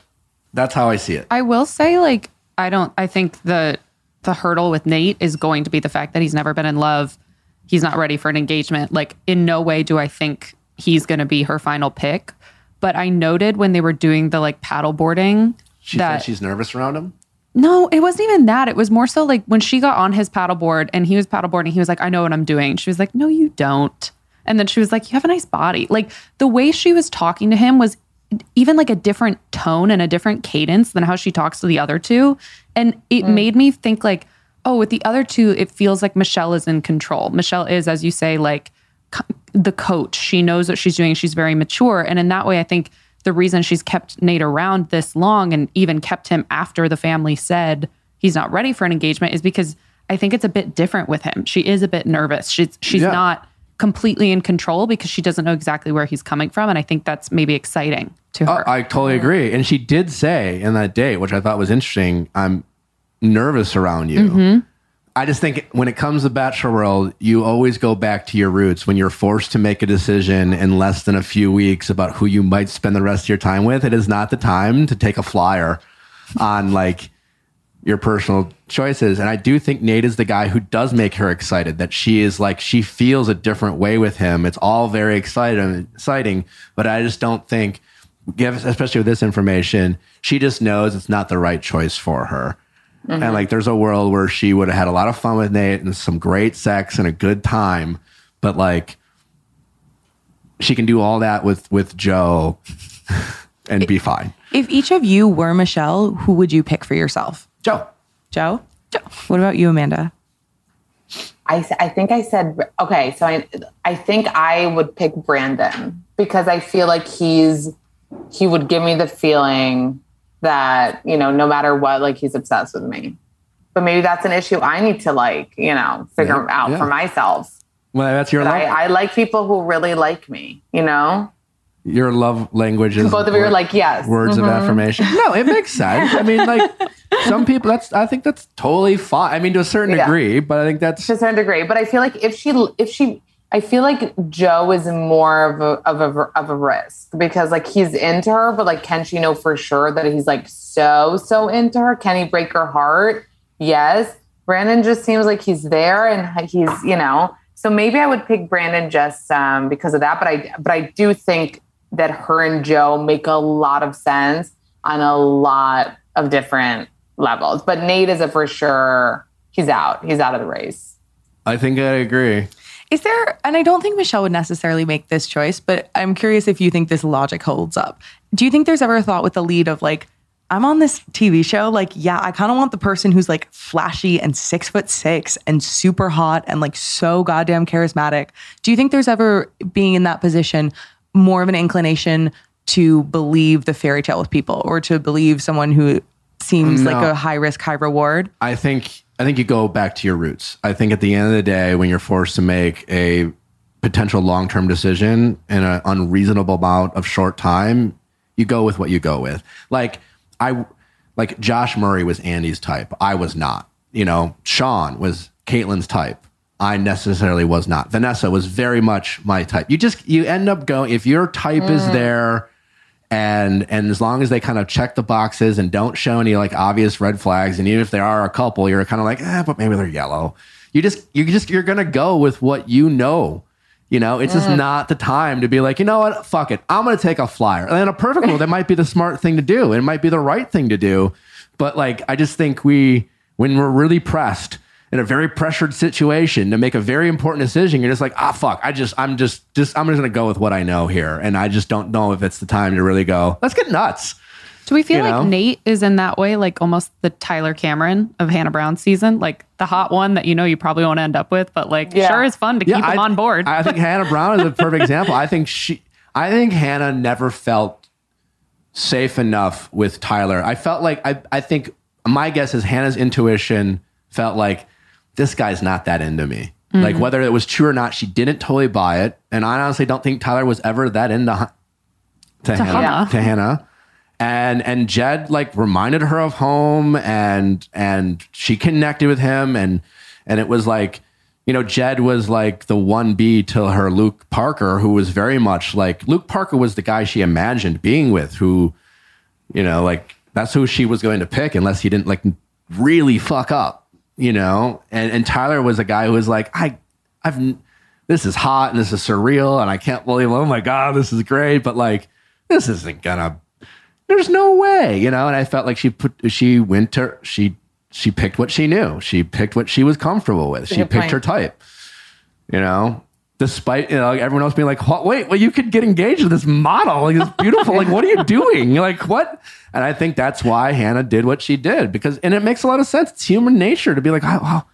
that's how I see it. I will say like, I don't, I think the, the hurdle with Nayte is going to be the fact that he's never been in love. He's not ready for an engagement. Like in no way do I think he's going to be her final pick. But I noted when they were doing the like paddle boarding. She that, said she's nervous around him? No, it wasn't even that. It was more so like when she got on his paddleboard and he was paddleboarding, he was like, I know what I'm doing. She was like, no, you don't. And then she was like, you have a nice body. Like the way she was talking to him was even like a different tone and a different cadence than how she talks to the other two. And it mm. made me think like, oh, with the other two, it feels like Michelle is in control. Michelle is, as you say, like, the coach. She knows what she's doing. She's very mature. And in that way, I think the reason she's kept Nayte around this long and even kept him after the family said he's not ready for an engagement is because I think it's a bit different with him. She is a bit nervous. She's she's yeah. not completely in control because she doesn't know exactly where he's coming from. And I think that's maybe exciting to her. Oh, I totally agree. And she did say in that date, which I thought was interesting, I'm nervous around you. Mm-hmm. I just think when it comes to Bachelor World, you always go back to your roots when you're forced to make a decision in less than a few weeks about who you might spend the rest of your time with. It is not the time to take a flyer on like your personal choices. And I do think Nayte is the guy who does make her excited, that she is like, she feels a different way with him. It's all very exciting, exciting, but I just don't think, especially with this information, she just knows it's not the right choice for her. Mm-hmm. And like, there's a world where she would have had a lot of fun with Nayte and some great sex and a good time, but like, she can do all that with with Joe and be fine. If each of you were Michelle, who would you pick for yourself? Joe. Joe. Joe. What about you, Amanda? I I think I said okay. So I I think I would pick Brandon because I feel like he's he would give me the feeling that, you know, no matter what, like he's obsessed with me. But maybe that's an issue I need to like, you know, figure yeah, out yeah. for myself. Well, that's your language. I, I like people who really like me, you know? Your love language is both of you were like, yes. Words mm-hmm. of affirmation. No, it makes sense. I mean, like some people that's I think that's totally fine. I mean, to a certain yeah. degree, but I think that's to a certain degree. But I feel like if she if she I feel like Joe is more of a, of a of a risk because like he's into her, but like can she know for sure that he's like so so into her? Can he break her heart? Yes. Brandon just seems like he's there and he's, you know, so maybe I would pick Brandon just um, because of that. But I but I do think that her and Joe make a lot of sense on a lot of different levels. But Nayte is a for sure. He's out. He's out of the race. I think I agree. Is there, and I don't think Michelle would necessarily make this choice, but I'm curious if you think this logic holds up. Do you think there's ever a thought with the lead of like, I'm on this T V show, like, yeah, I kind of want the person who's like flashy and six foot six and super hot and like so goddamn charismatic. Do you think there's ever, being in that position, more of an inclination to believe the fairy tale with people or to believe someone who seems no. like a high risk, high reward? I think... I think you go back to your roots. I think at the end of the day, when you're forced to make a potential long-term decision in an unreasonable amount of short time, you go with what you go with. Like I, like Josh Murray was Andy's type. I was not. You know, Sean was Caitlin's type. I necessarily was not. Vanessa was very much my type. You just, you end up going, if your type mm. is there, And and as long as they kind of check the boxes and don't show any like obvious red flags, and even if there are a couple, you're kind of like, eh, but maybe they're yellow. You just you just you're gonna go with what you know. You know, it's mm. just not the time to be like, you know what, fuck it, I'm gonna take a flyer. And in a perfect world, that might be the smart thing to do. It might be the right thing to do. But like, I just think we when we're really pressed in a very pressured situation to make a very important decision, you're just like, ah, fuck, I just, I'm just, just, I'm just going to go with what I know here. And I just don't know if it's the time to really go, let's get nuts. Do we feel you like know? Nayte is in that way, like almost the Tyler Cameron of Hannah Brown season, like the hot one that you know you probably won't end up with, but like yeah. sure is fun to yeah, keep I, him on board. I think Hannah Brown is a perfect example. I think she, I think Hannah never felt safe enough with Tyler. I felt like, I, I think my guess is Hannah's intuition felt like, this guy's not that into me. Mm-hmm. Like whether it was true or not, she didn't totally buy it. And I honestly don't think Tyler was ever that into to, to, Hannah, Hannah. to Hannah. And and Jed like reminded her of home and and she connected with him. And and it was like, you know, Jed was like the one B to her Luke Parker, who was very much like Luke Parker was the guy she imagined being with, who, you know, like that's who she was going to pick unless he didn't like really fuck up. You know, and, and Tyler was a guy who was like, I, I've, this is hot and this is surreal and I can't believe, oh my God, this is great. But like, this isn't gonna, there's no way, you know? And I felt like she put, she went to, she, she picked what she knew. She picked what she was comfortable with. She picked her type, you know, despite, you know, everyone else being like, what? Wait, well, you could get engaged with this model. Like, it's beautiful. Like, what are you doing? You're like, what? And I think that's why Hannah did what she did, because, and it makes a lot of sense. It's human nature to be like, oh, wow,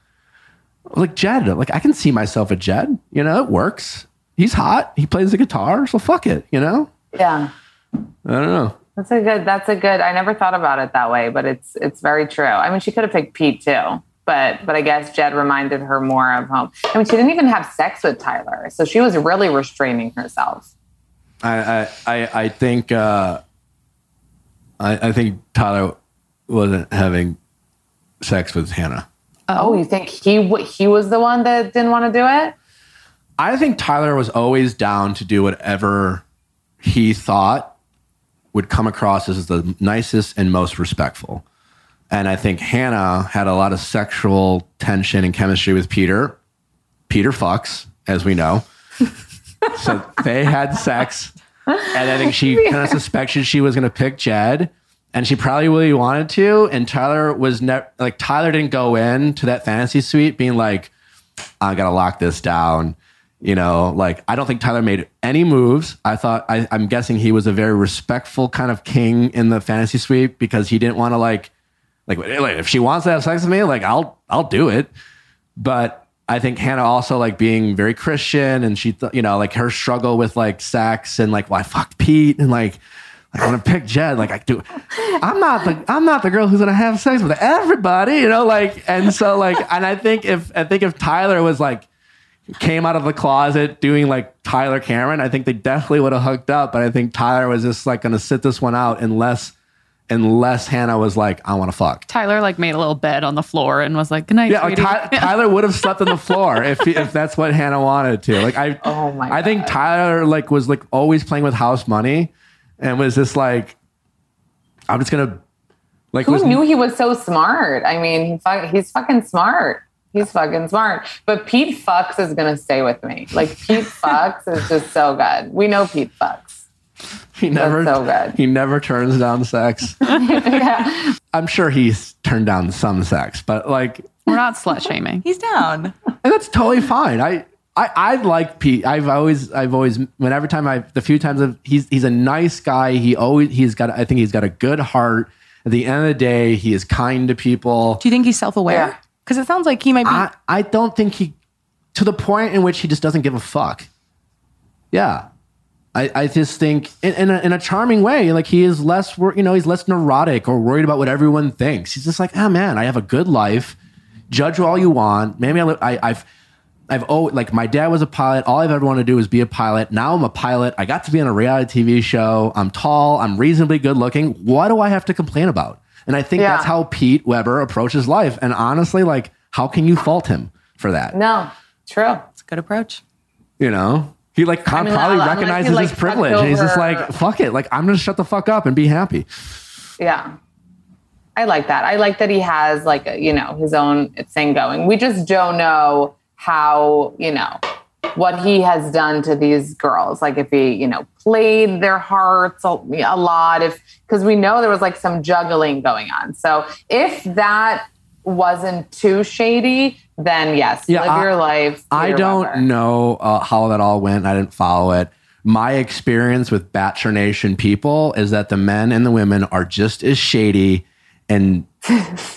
like Jed, like I can see myself at Jed, you know, it works. He's hot. He plays the guitar. So fuck it, you know? Yeah. I don't know. That's a good, that's a good, I never thought about it that way, but it's, it's very true. I mean, she could have picked Pete too, but, but I guess Jed reminded her more of home. I mean, she didn't even have sex with Tyler. So she was really restraining herself. I, I, I, I think, uh, I, I think Tyler wasn't having sex with Hannah. Oh, you think he w- he was the one that didn't want to do it? I think Tyler was always down to do whatever he thought would come across as the nicest and most respectful. And I think Hannah had a lot of sexual tension and chemistry with Peter. Peter fucks, as we know. So they had sex. And I think she kind of suspected she was going to pick Jed, and she probably really wanted to. And Tyler was never like Tyler didn't go in to that fantasy suite being like, I got to lock this down. You know, like I don't think Tyler made any moves. I thought I, I'm guessing he was a very respectful kind of king in the fantasy suite because he didn't want to like, like, like if she wants to have sex with me, like I'll, I'll do it. But I think Hannah also like being very Christian, and she, th- you know, like her struggle with like sex and like, well, I fucked Pete and like, like I want to pick Jed. Like I do, I'm not the, I'm not the girl who's going to have sex with everybody, you know, like, and so like, and I think if, I think if Tyler was like, came out of the closet doing like Tyler Cameron, I think they definitely would have hooked up. But I think Tyler was just like going to sit this one out unless Unless Hannah was like, I want to fuck. Tyler like made a little bed on the floor and was like, good night. Yeah, like, Ty- Tyler would have slept on the floor if he, if that's what Hannah wanted to. Like I, oh my I God. think Tyler like was like always playing with house money, and was just like, I'm just gonna like. Who was, knew he was so smart? I mean, he fuck, he's fucking smart. He's fucking smart. But Pete fucks is gonna stay with me. Like Pete fucks is just so good. We know Pete fucks. He never, so bad. He never turns down sex. Yeah. I'm sure he's turned down some sex, but like, we're not slut shaming. He's down, and that's totally fine. I, I, I like Pete. I've always, I've always, whenever time I, the few times I've, he's, he's a nice guy. He always, he's got, I think he's got a good heart. At the end of the day, he is kind to people. Do you think he's self-aware? Because it sounds like he might be. I, I don't think he, to the point in which he just doesn't give a fuck. Yeah. I, I just think in, in, a, in a charming way, like he is less, you know, he's less neurotic or worried about what everyone thinks. He's just like, oh man, I have a good life. Judge all you want. Maybe I, I, I've, I've oh, like my dad was a pilot. All I've ever wanted to do was be a pilot. Now I'm a pilot. I got to be on a reality T V show. I'm tall. I'm reasonably good looking. What do I have to complain about? And I think yeah. that's how Pete Weber approaches life. And honestly, like, how can you fault him for that? No, true. It's a good approach. You know? He like can't I mean, probably recognizes he, like, his privilege. And he's just like, fuck it. Like, I'm going to shut the fuck up and be happy. Yeah. I like that. I like that he has like, a, you know, his own thing going. We just don't know how, you know, what he has done to these girls. Like if he, you know, played their hearts a, a lot. If because we know there was like some juggling going on. So if that wasn't too shady, then yes, yeah, live I, your life. I don't Weber. know uh, how that all went. I didn't follow it. My experience with Bachelor Nation people is that the men and the women are just as shady, and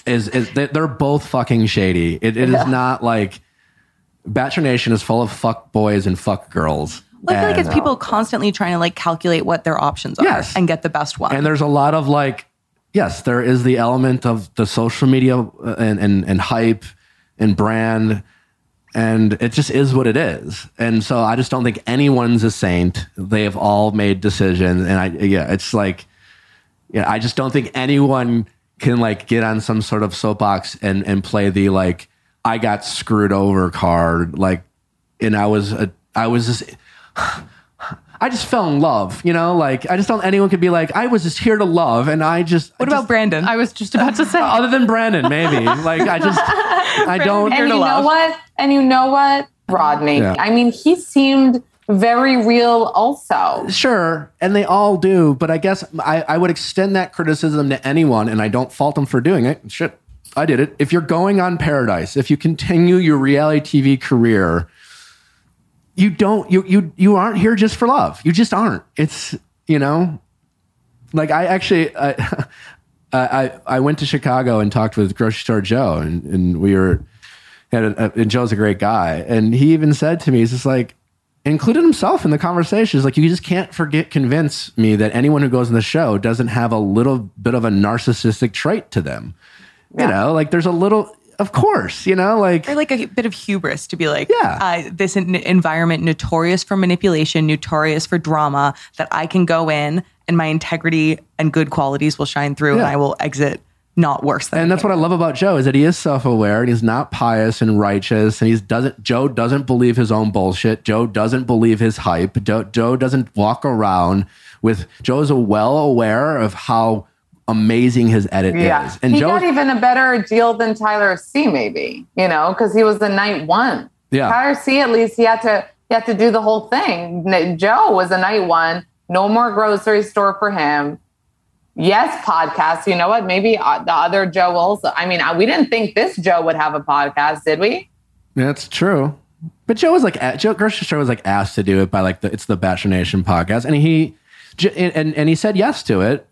is, is they're both fucking shady. It, it yeah. is not like Bachelor Nation is full of fuck boys and fuck girls. Well, I feel and, like it's people constantly trying to like calculate what their options are yes. and get the best one. And there's a lot of like, yes, there is the element of the social media and and, and hype. And brand, and it just is what it is. And so I just don't think anyone's a saint. They have all made decisions, and I yeah, it's like yeah, I just don't think anyone can like get on some sort of soapbox and and play the like I got screwed over card. Like, and I was a, I was just I just fell in love, you know. Like I just don't. Anyone could be like, I was just here to love, and I just. What I about just, Brandon? I was just about to say. Other than Brandon, maybe. Like I just, I don't. And you know love. what? And you know what, Rodney? Yeah. I mean, he seemed very real, also. Sure, and they all do. But I guess I, I would extend that criticism to anyone, and I don't fault them for doing it. Shit, I did it. If you're going on Paradise, if you continue your reality T V career. You don't, you, you, you aren't here just for love. You just aren't. It's, you know, like I actually, I, I, I went to Chicago and talked with Grocery Store Joe and, and we were, had a, and Joe's a great guy. And he even said to me, he's just like, included himself in the conversation. He's like, you just can't forget, convince me that anyone who goes on the show doesn't have a little bit of a narcissistic trait to them. Yeah. You know, like there's a little, Of course, you know, like... Or like a bit of hubris to be like, yeah. uh, this in- environment notorious for manipulation, notorious for drama, that I can go in and my integrity and good qualities will shine through yeah. and I will exit not worse than And that's what I love about Joe is that he is self-aware and he's not pious and righteous and he's doesn't. Joe doesn't believe his own bullshit. Joe doesn't believe his hype. Joe, Joe doesn't walk around with... Joe is well aware of how... amazing his edit yeah. is. And he Joe, got even a better deal than Tyler C maybe, you know, because he was the night one. Yeah. Tyler C, at least he had to he had to do the whole thing. Joe was a night one. No more grocery store for him. Yes, podcast. You know what? Maybe the other Joe also. I mean, we didn't think this Joe would have a podcast, did we? That's true. But Joe was like, Joe Grocery Store was like asked to do it by like the it's the Bachelor Nation podcast, and he and and he said yes to it.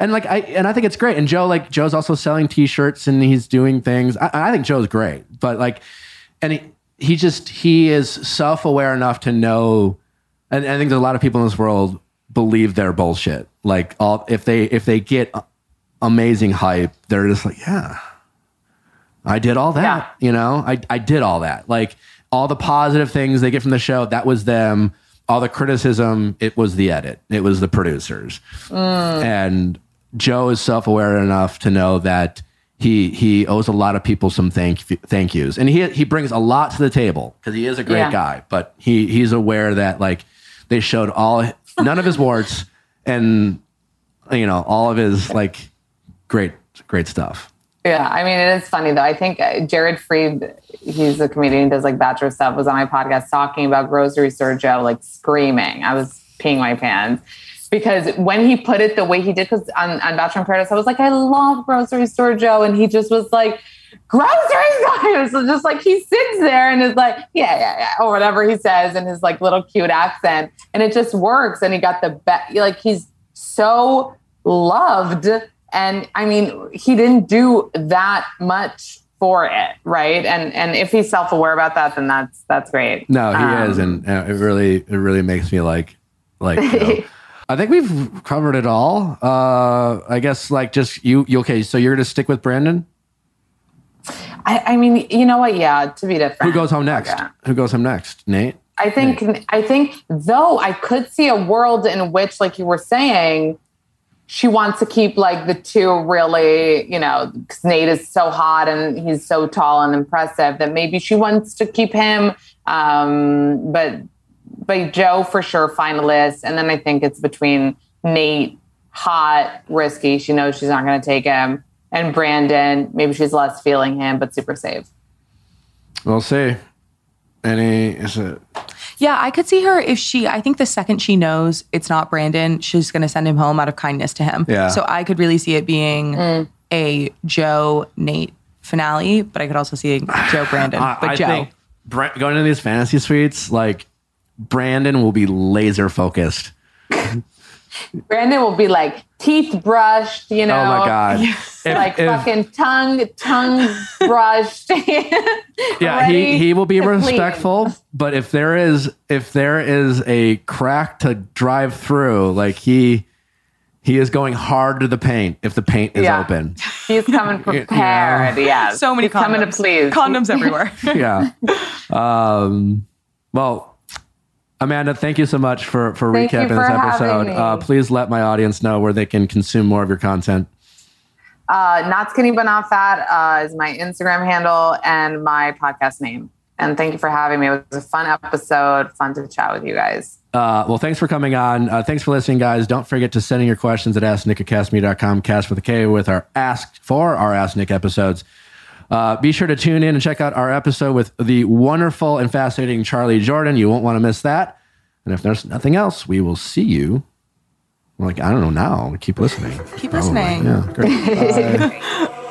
And like I and I think it's great. And Joe, like Joe's also selling T-shirts and he's doing things. I, I think Joe's great, but like, and he, he just he is self-aware enough to know. And I think there's a lot of people in this world believe their bullshit. Like all if they if they get amazing hype, they're just like, yeah, I did all that. Yeah. You know, I I did all that. Like all the positive things they get from the show, that was them. All the criticism, it was the edit. It was the producers. Mm. And Joe is self-aware enough to know that he he owes a lot of people some thank thank yous, and he he brings a lot to the table because he is a great yeah. guy. But he he's aware that like they showed all none of his warts, and you know all of his like great great stuff. Yeah, I mean it is funny though. I think Jared Fried, he's a comedian, does like Bachelor stuff, was on my podcast talking about Grocery Store Joe, like screaming. I was. peeing my pants. Because when he put it the way he did, because on, on Bachelor in Paradise, I was like, I love Grocery Store Joe. And he just was like, grocery store. So just like he sits there and is like, yeah, yeah, yeah, or whatever he says in his like little cute accent. And it just works. And he got the best, like he's so loved. And I mean, he didn't do that much for it, right? And and if he's self-aware about that, then that's that's great. No, he um, is. And uh, it really, it really makes me like, like, you know, I think we've covered it all. Uh, I guess like just you, you okay. So you're going to stick with Brandon? I, I mean, you know what? Yeah, to be different. Who goes home next? Yeah. Who goes home next? Nayte? I think, Nayte. I think though, I could see a world in which, like you were saying, she wants to keep like the two really, you know, because Nayte is so hot and he's so tall and impressive that maybe she wants to keep him. Um, but, but Joe for sure, finalist. And then I think it's between Nayte, hot, risky. She knows she's not going to take him. And Brandon, maybe she's less feeling him, but super safe. We'll see. Any, is it? Yeah, I could see her if she, I think the second she knows it's not Brandon, she's going to send him home out of kindness to him. Yeah. So I could really see it being mm. a Joe, Nayte finale, but I could also see a Joe, Brandon. I, but I Joe. think Bra- going to these fantasy suites, like Brandon will be laser focused. Brandon will be like teeth brushed, you know. Oh my god! Yes. If, like if, fucking tongue, tongue brushed. Yeah, he, he will be respectful, clean. But if there is if there is a crack to drive through, like he he is going hard to the paint. If the paint is yeah. open, he's coming prepared. You know? Yeah, so many he's condoms. Coming to please. Condoms everywhere. Yeah. Um. Well. Amanda, thank you so much for, for recapping for this episode. Uh, please let my audience know where they can consume more of your content. Uh, Not Skinny But Not Fat uh, is my Instagram handle and my podcast name. And thank you for having me. It was a fun episode. Fun to chat with you guys. Uh, well, thanks for coming on. Uh, thanks for listening, guys. Don't forget to send in your questions at ask nick at cast me dot com, cast with a K, with our ask for our Ask Nick episodes. Uh, be sure to tune in and check out our episode with the wonderful and fascinating Charlie Jordan. You won't want to miss that. And if there's nothing else, we will see you. Like, I don't know now. Keep listening. Keep Probably. listening. Yeah, great. Bye.